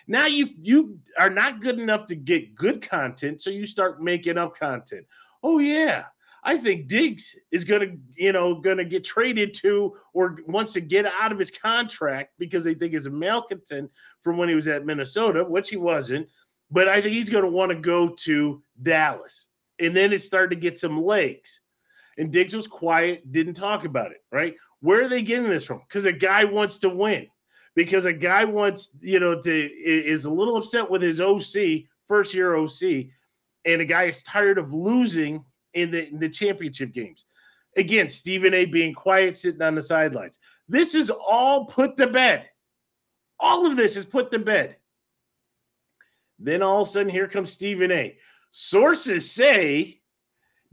Now you are not good enough to get good content, so you start making up content. Oh, yeah, I think Diggs is going to get traded to or wants to get out of his contract because they think he's a malcontent from when he was at Minnesota, which he wasn't. But I think he's going to want to go to Dallas. And then it started to get some legs. And Diggs was quiet, didn't talk about it, right? Where are they getting this from? Because a guy wants to win. Because a guy wants, you know, is a little upset with his OC, first-year OC, and a guy is tired of losing in the championship games. Again, Stephen A. being quiet, sitting on the sidelines. This is all put to bed. All of this is put to bed. Then all of a sudden, here comes Stephen A. Sources say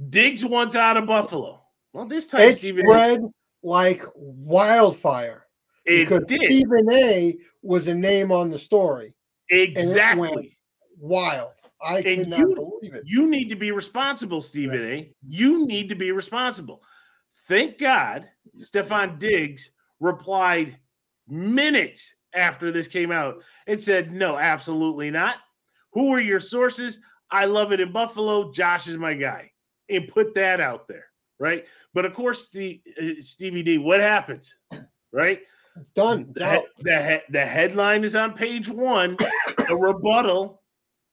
Diggs wants out of Buffalo. Well, this time, it spread like wildfire. It because did. Stephen A. was a name on the story. Exactly. And it went wild. I cannot believe it. You need to be responsible, Stephen right. A. You need to be responsible. Thank God Stefon Diggs replied minutes after this came out and said, no, absolutely not. Who are your sources? I love it in Buffalo. Josh is my guy. And put that out there, right? But, of course, Stevie D, what happens, right? It's done. The headline is on page 1. The rebuttal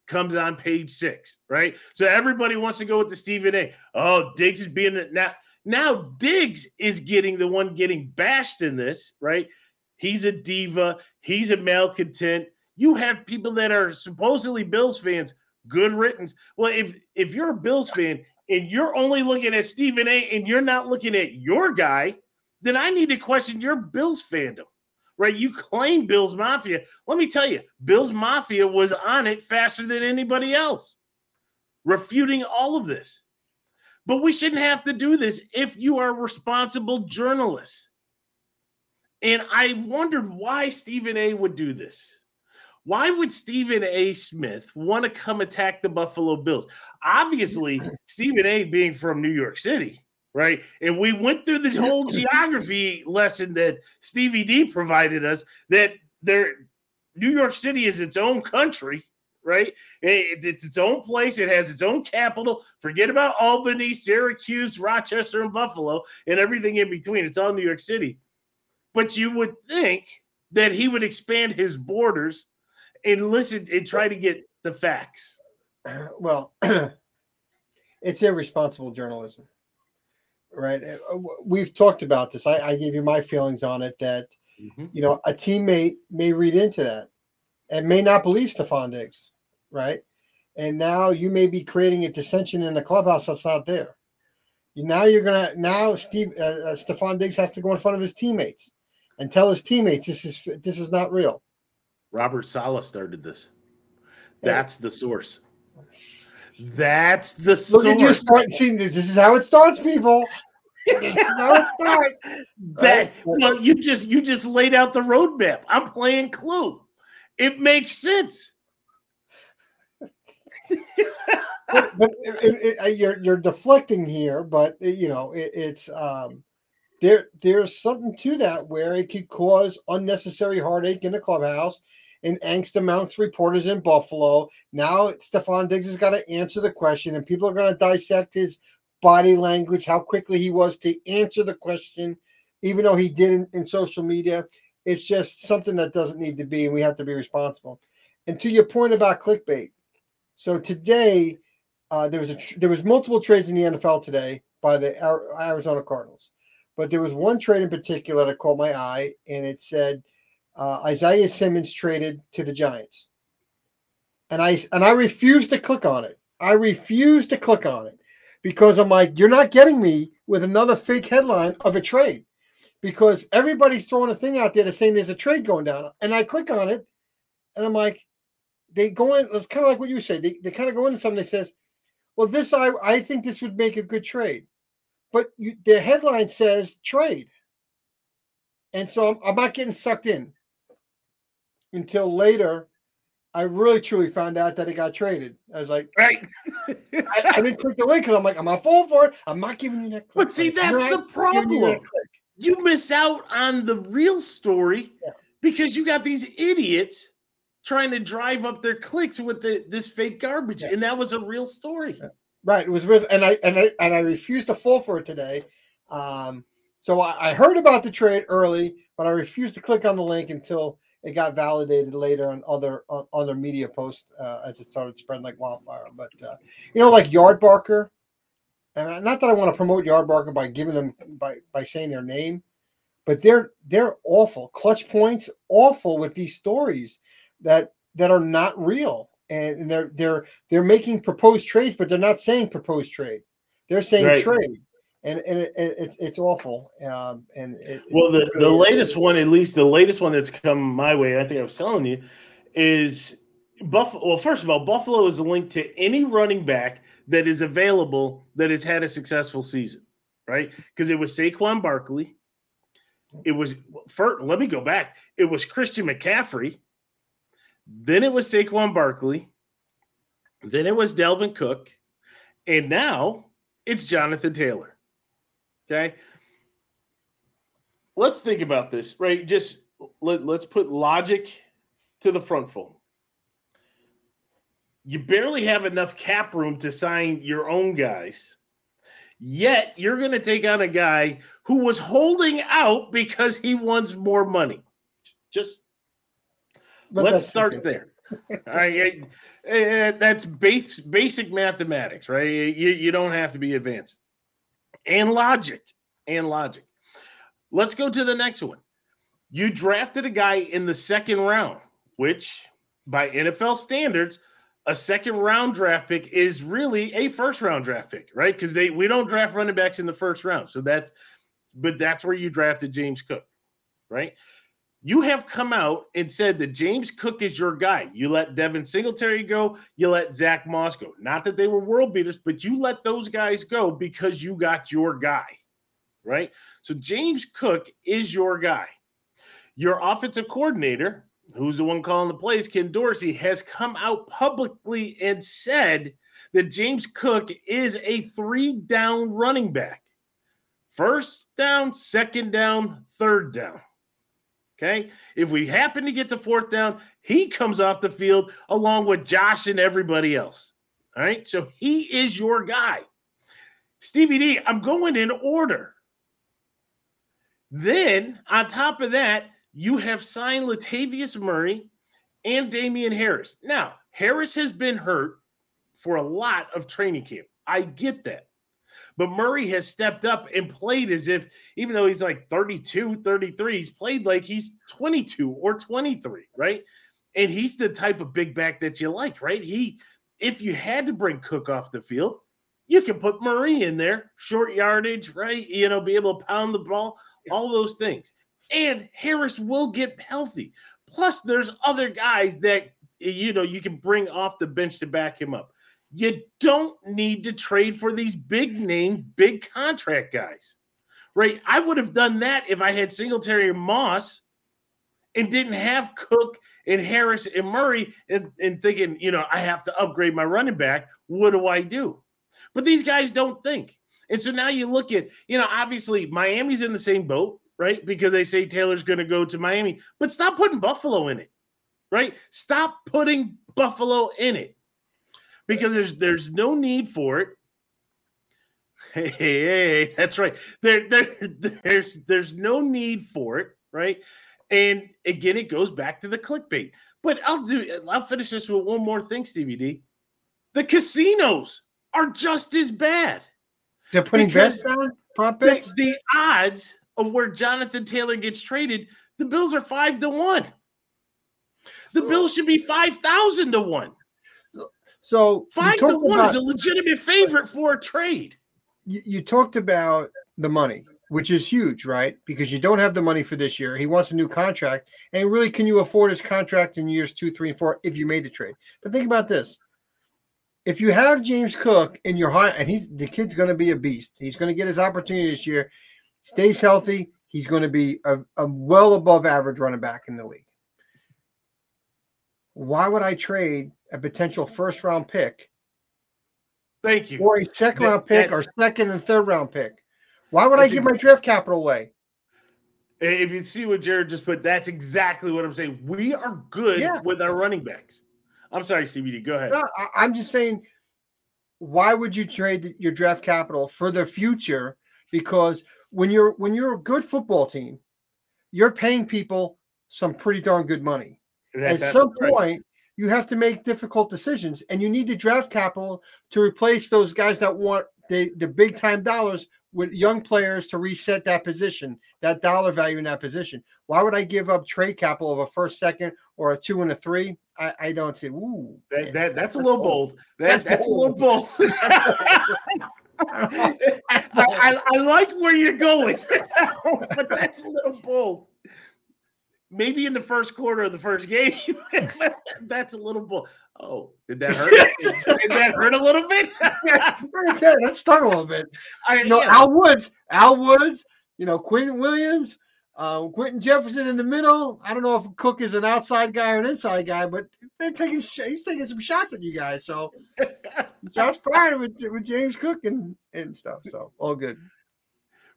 comes on page 6, right? So everybody wants to go with the Stephen A. Oh, Diggs is being – now Diggs is getting the one getting bashed in this, right? He's a diva. He's a malcontent. You have people that are supposedly Bills fans, good riddance. Well, if you're a Bills fan and you're only looking at Stephen A. and you're not looking at your guy – then I need to question your Bills fandom, right? You claim Bills Mafia. Let me tell you, Bills Mafia was on it faster than anybody else, refuting all of this. But we shouldn't have to do this if you are responsible journalists. And I wondered why Stephen A. would do this. Why would Stephen A. Smith want to come attack the Buffalo Bills? Obviously, Stephen A. being from New York City, right? And we went through the whole geography lesson that Stevie D provided us, that New York City is its own country, right? It's its own place. It has its own capital. Forget about Albany, Syracuse, Rochester, and Buffalo, and everything in between. It's all New York City. But you would think that he would expand his borders and listen and try to get the facts. Well, it's irresponsible journalism. Right. We've talked about this. I gave you my feelings on it that, you know, a teammate may read into that and may not believe Stefon Diggs. Right. And now you may be creating a dissension in the clubhouse that's not there. Now you're going to Stefon Diggs has to go in front of his teammates and tell his teammates this is not real. Robert Saleh started this. That's the source. That's the source. Look at you starting seeing this. This is how it starts, people. This is how it starts. Well, you just laid out the roadmap. I'm playing Clue. It makes sense. but you're deflecting here, but you know it's there's something to that where it could cause unnecessary heartache in the clubhouse. And angst amounts reporters in Buffalo. Now Stefon Diggs has got to answer the question, and people are going to dissect his body language, how quickly he was to answer the question, even though he didn't in social media. It's just something that doesn't need to be, and we have to be responsible. And to your point about clickbait, so today there was multiple trades in the NFL today by the Arizona Cardinals. But there was one trade in particular that caught my eye, and it said Isaiah Simmons traded to the Giants. And I refused to click on it. I refused to click on it because I'm like, you're not getting me with another fake headline of a trade because everybody's throwing a thing out there that's saying there's a trade going down. And I click on it, and I'm like, they go in. It's kind of like what you say. They kind of go into something that says, well, this I think this would make a good trade. But the headline says trade. And so I'm not getting sucked in until later. I really, truly found out that it got traded. I was like, right. I didn't click the link because I'm like, I'm not falling for it. I'm not giving you that click. But see, that's the problem. You miss out on the real story because you got these idiots trying to drive up their clicks with this fake garbage. Yeah. And that was a real story. Yeah. Right. It was real. And I refused to fall for it today. So I heard about the trade early, but I refused to click on the link until it got validated later on other media posts as it started spreading like wildfire. But, like Yardbarker, and not that I want to promote Yardbarker by giving them by saying their name, but they're awful. Clutch Point's awful with these stories that are not real, and they're making proposed trades, but they're not saying proposed trade. They're saying trade. And it's awful. The latest one, at least the latest one that's come my way, I think I was telling you, is Buffalo. Well, first of all, Buffalo is linked to any running back that is available that has had a successful season, right? Because it was Saquon Barkley. It was let me go back. It was Christian McCaffrey. Then it was Saquon Barkley. Then it was Dalvin Cook, and now it's Jonathan Taylor. Okay, let's think about this, right? Just let's put logic to the front fold. You barely have enough cap room to sign your own guys, yet you're going to take on a guy who was holding out because he wants more money. Just let's start there. All right, that's basic mathematics, right? You don't have to be advanced. And logic. Let's go to the next one. You drafted a guy in the second round, which by NFL standards, a second round draft pick is really a first round draft pick, right? Because we don't draft running backs in the first round. But that's where you drafted James Cook, right? You have come out and said that James Cook is your guy. You let Devin Singletary go. You let Zach Moss go. Not that they were world beaters, but you let those guys go because you got your guy, right? So James Cook is your guy. Your offensive coordinator, who's the one calling the plays, Ken Dorsey, has come out publicly and said that James Cook is a 3-down running back. First down, second down, third down. Okay, if we happen to get to fourth down, he comes off the field along with Josh and everybody else. All right, so he is your guy. Stevie D, I'm going in order. Then, on top of that, you have signed Latavius Murray and Damian Harris. Now, Harris has been hurt for a lot of training camp. I get that. But Murray has stepped up and played as if, even though he's like 32, 33, he's played like he's 22 or 23, right? And he's the type of big back that you like, right? If you had to bring Cook off the field, you can put Murray in there, short yardage, right? Be able to pound the ball, all those things. And Harris will get healthy. Plus, there's other guys that, you can bring off the bench to back him up. You don't need to trade for these big name, big contract guys, right? I would have done that if I had Singletary and Moss and didn't have Cook and Harris and Murray and thinking, I have to upgrade my running back. What do I do? But these guys don't think. And so now you look at, obviously Miami's in the same boat, right? Because they say Taylor's going to go to Miami, but stop putting Buffalo in it, right? Stop putting Buffalo in it. Because there's no need for it. Hey, that's right. There's no need for it, right? And again, it goes back to the clickbait. But I'll finish this with one more thing, Stevie D. The casinos are just as bad. They're putting bets down? Prop bets? The odds of where Jonathan Taylor gets traded, the Bills are 5-1. The Bills should be 5,000 to 1. So 5-1 is a legitimate favorite for a trade. You talked about the money, which is huge, right? Because you don't have the money for this year. He wants a new contract. And really, can you afford his contract in years 2, 3, and 4 if you made the trade? But think about this. If you have James Cook in your high, and the kid's going to be a beast. He's going to get his opportunity this year. Stays healthy. He's going to be a well above average running back in the league. Why would I trade a potential first round pick? Thank you. Or a second round pick or second and third round pick. Why would I give my draft capital away? If you see what Jared just put, that's exactly what I'm saying. We are good with our running backs. I'm sorry, CBD. Go ahead. No, I'm just saying, why would you trade your draft capital for the future? Because when you're a good football team, you're paying people some pretty darn good money. At some point, you have to make difficult decisions, and you need the draft capital to replace those guys that want the big-time dollars with young players to reset that position, that dollar value in that position. Why would I give up trade capital of a first, second, or a 2 and a 3? I don't see. Ooh, that's a little bold. That's a little bold. I like where you're going, but that's a little bold. Maybe in the first quarter of the first game. That's a little bull. Oh, did that hurt? Did that hurt a little bit? That stung a little bit. Al Woods, Quentin Williams, Quentin Jefferson in the middle. I don't know if Cook is an outside guy or an inside guy, but he's taking some shots at you guys. So Josh fired with James Cook and stuff. So all good.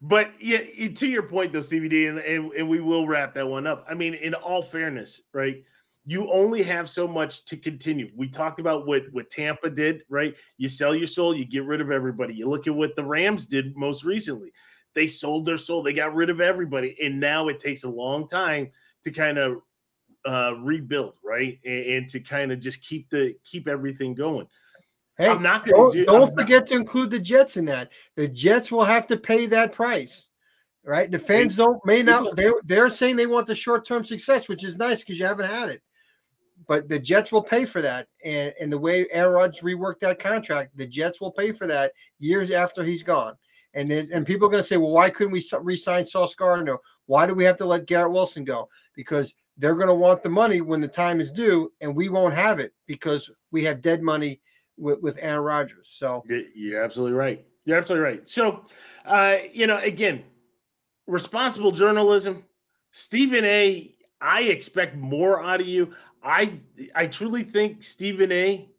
But yeah, to your point, though, CBD, and we will wrap that one up. I mean, in all fairness, right, you only have so much to continue. We talked about what Tampa did, right? You sell your soul, you get rid of everybody. You look at what the Rams did most recently. They sold their soul. They got rid of everybody. And now it takes a long time to kind of rebuild, right, and to kind of just keep everything going. Hey, I'm not going to do. Don't forget to include the Jets in that. The Jets will have to pay that price, right? The fans may not. They're saying they want the short-term success, which is nice because you haven't had it. But the Jets will pay for that, and the way Aaron Rodgers reworked that contract, the Jets will pay for that years after he's gone. And people are going to say, well, why couldn't we re-sign Sauce Gardner? Why do we have to let Garrett Wilson go? Because they're going to want the money when the time is due, and we won't have it because we have dead money with Aaron Rodgers. So you're absolutely right. You're absolutely right. So, again, responsible journalism, Stephen A., I expect more out of you. I truly think Stephen A.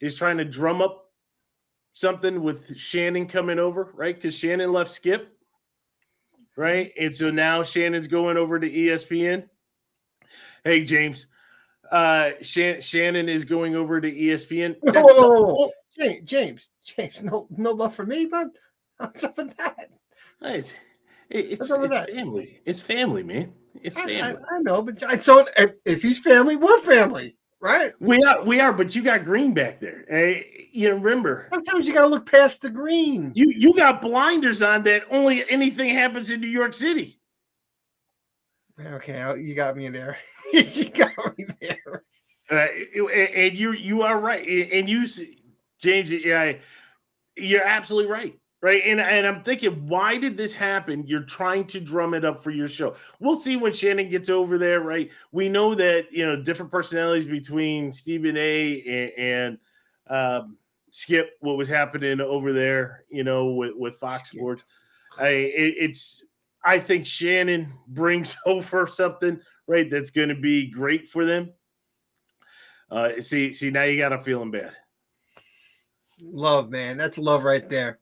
is trying to drum up something with Shannon coming over, right? Because Shannon left Skip, right? And so now Shannon's going over to ESPN. Hey, James. Shannon is going over to ESPN. James, no love for me, bud. What's up with that? It's family. It's family, man. It's family. I know, but so if he's family, we're family, right? We are. But you got green back there. Hey, remember. Sometimes you got to look past the green. You got blinders on that only anything happens in New York City. Okay, you got me there. You got me there. And you are right. And you, James, you're absolutely right. Right. And I'm thinking, why did this happen? You're trying to drum it up for your show. We'll see when Shannon gets over there. Right. We know that, different personalities between Stephen A. and Skip, what was happening over there, with Fox Sports. I think Shannon brings over something, right, that's going to be great for them. See, now you got them feeling bad. Love, man. That's love right there.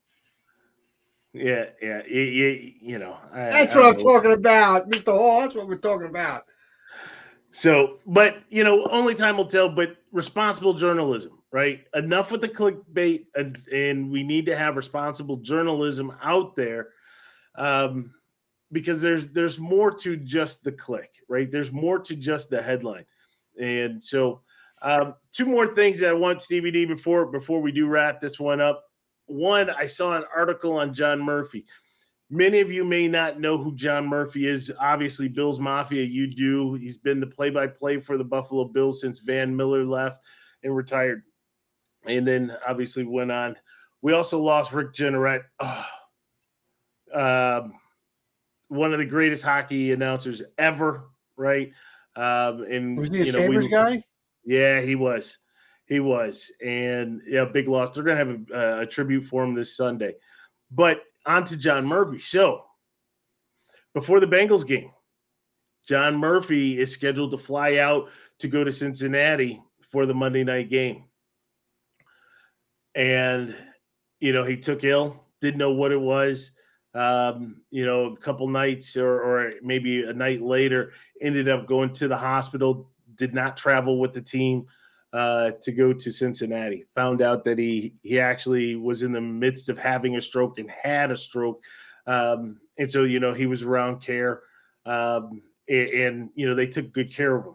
Yeah. That's what I'm talking about, Mr. Hall. That's what we're talking about. So, but, only time will tell, but responsible journalism, right? Enough with the clickbait, and we need to have responsible journalism out there. Because there's more to just the click, right? There's more to just the headline. And so two more things that I want, Stevie D, before we do wrap this one up. One, I saw an article on John Murphy. Many of you may not know who John Murphy is. Obviously, Bills Mafia, you do. He's been the play-by-play for the Buffalo Bills since Van Miller left and retired, and then obviously went on. We also lost Rick Jenneret, one of the greatest hockey announcers ever, right? And was he a Sabres guy? Yeah, he was. He was. And, yeah, big loss. They're going to have a tribute for him this Sunday. But on to John Murphy. So, before the Bengals game, John Murphy is scheduled to fly out to go to Cincinnati for the Monday night game. And, you know, he took ill, didn't know what it was. You know, a couple nights or maybe a night later, ended up going to the hospital, did not travel with the team to go to Cincinnati. Found out that he actually was in the midst of having a stroke and had a stroke. And so, you know, he was around care. And, you know, they took good care of him.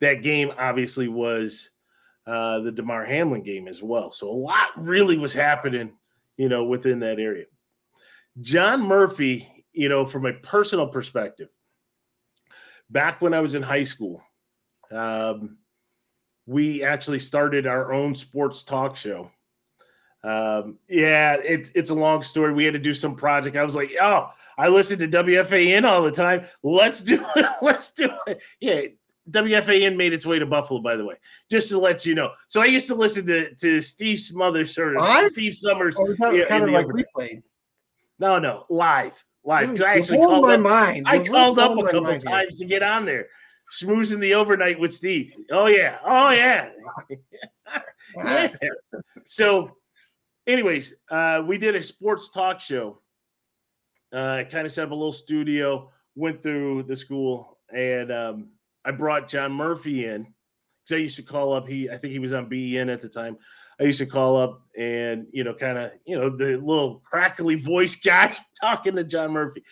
That game obviously was the DeMar Hamlin game as well. So a lot really was happening, you know, within that area. John Murphy, you know, from a personal perspective, back when I was in high school, we actually started our own sports talk show. Yeah, it's a long story. We had to do some project. I was like, oh, I listen to WFAN all the time. Let's do it. Let's do it. Yeah, WFAN made its way to Buffalo, by the way, just to let you know. So I used to listen to Steve Smothers or Steve Summers. Oh, kind of like replayed. No, live. Really? I actually called up a couple times to get on there. Schmoozing the overnight with Steve. Oh, yeah. Yeah. So, anyways, we did a sports talk show. Kind of set up a little studio, went through the school, and I brought John Murphy in because I used to call up. I think he was on BEN at the time. I used to call up and, you know, kind of, you know, the little crackly voice guy talking to John Murphy.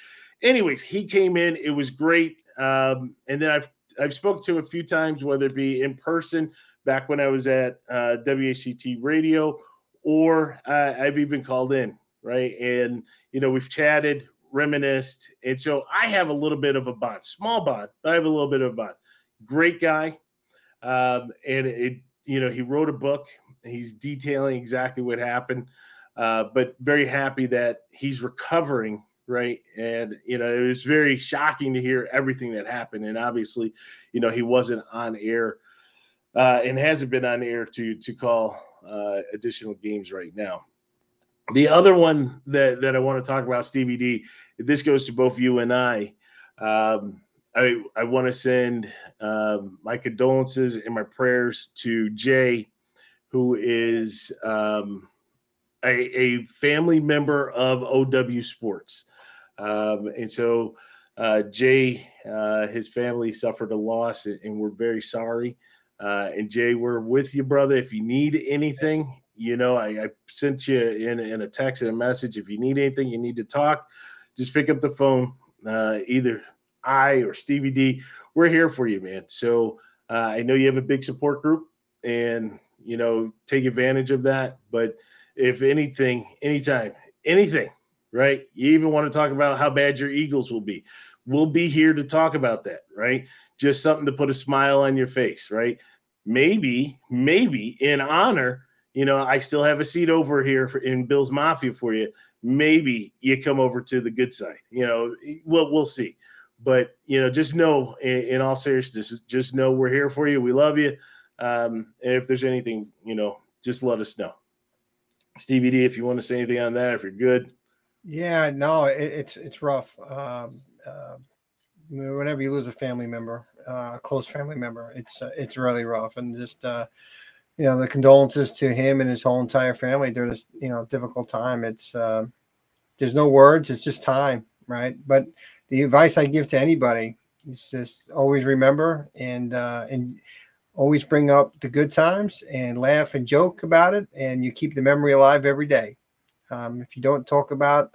Anyways, he came in. It was great. And then I've spoken to him a few times, whether it be in person back when I was at WHCT radio, or I've even called in, right? And, you know, we've chatted, reminisced. And so I have a little bit of a bond, small bond, but I have a little bit of a bond. Great guy. And, you know, he wrote a book. He's detailing exactly what happened, but very happy that he's recovering, right? And, you know, it was very shocking to hear everything that happened. And obviously, you know, he wasn't on air and hasn't been on air to call additional games right now. The other one that I want to talk about, Stevie D, this goes to both you and I. I want to send my condolences and my prayers to Jay, who is a family member of OW Sports. And so Jay, his family suffered a loss, and we're very sorry. And Jay, we're with you, brother. If you need anything, you know, I sent you in a text and a message. If you need anything, you need to talk, just pick up the phone. Either I or Stevie D, we're here for you, man. So I know you have a big support group, and you know, take advantage of that. But if anything, anytime, anything, right? You even want to talk about how bad your Eagles will be. We'll be here to talk about that, right? Just something to put a smile on your face, right? Maybe in honor, you know, I still have a seat over here in Bill's Mafia for you. Maybe you come over to the good side. You know, we'll see. But, you know, just know, in all seriousness, just know we're here for you. We love you. And if there's anything, you know, just let us know. Stevie D, if you want to say anything on that, if you're good. Yeah, no, it's rough. Whenever you lose a family member, a close family member, it's really rough. And just, you know, the condolences to him and his whole entire family during this, you know, difficult time. It's, there's no words, it's just time, right? But the advice I give to anybody is just always remember and always bring up the good times and laugh and joke about it, and you keep the memory alive every day. If you don't talk about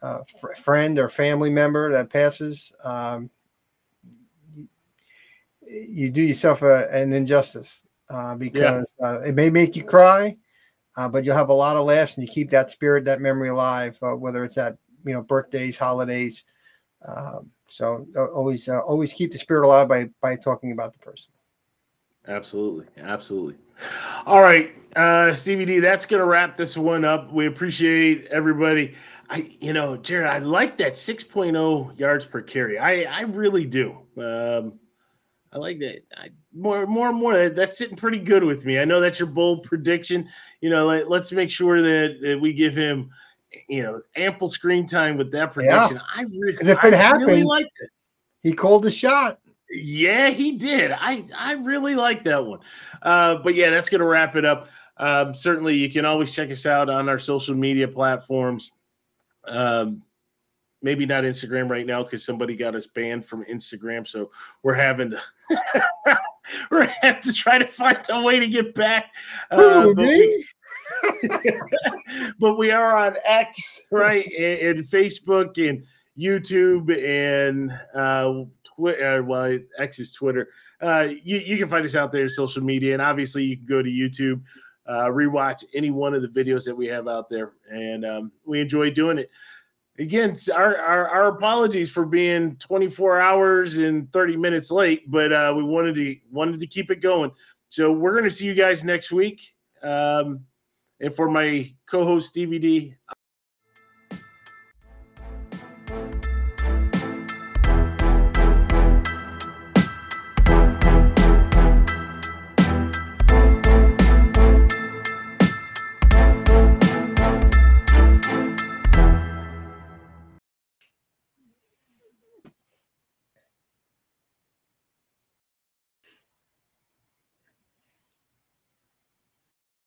a friend or family member that passes, you do yourself an injustice because it may make you cry, But you'll have a lot of laughs, and you keep that spirit, that memory alive, whether it's at, you know, birthdays, holidays. So always keep the spirit alive by talking about the person. Absolutely. Absolutely. All right, Stevie D, that's going to wrap this one up. We appreciate everybody. Jared, I like that 6.0 yards per carry. I really do. I like that. More and more, that's sitting pretty good with me. I know that's your bold prediction. Let's make sure that we give him, ample screen time with that prediction. Yeah. I really liked it. He called the shot. Yeah, he did. I really like that one. But yeah, that's going to wrap it up. Certainly, you can always check us out on our social media platforms. Maybe not Instagram right now because somebody got us banned from Instagram. So we're having to try to find a way to get back. But we are on X, right? And Facebook and YouTube and X is Twitter. You can find us out there on social media. And obviously you can go to YouTube, rewatch any one of the videos that we have out there. And we enjoy doing it. Again, our apologies for being 24 hours and 30 minutes late, but we wanted to keep it going. So we're going to see you guys next week. And for my co-host, Stevie D,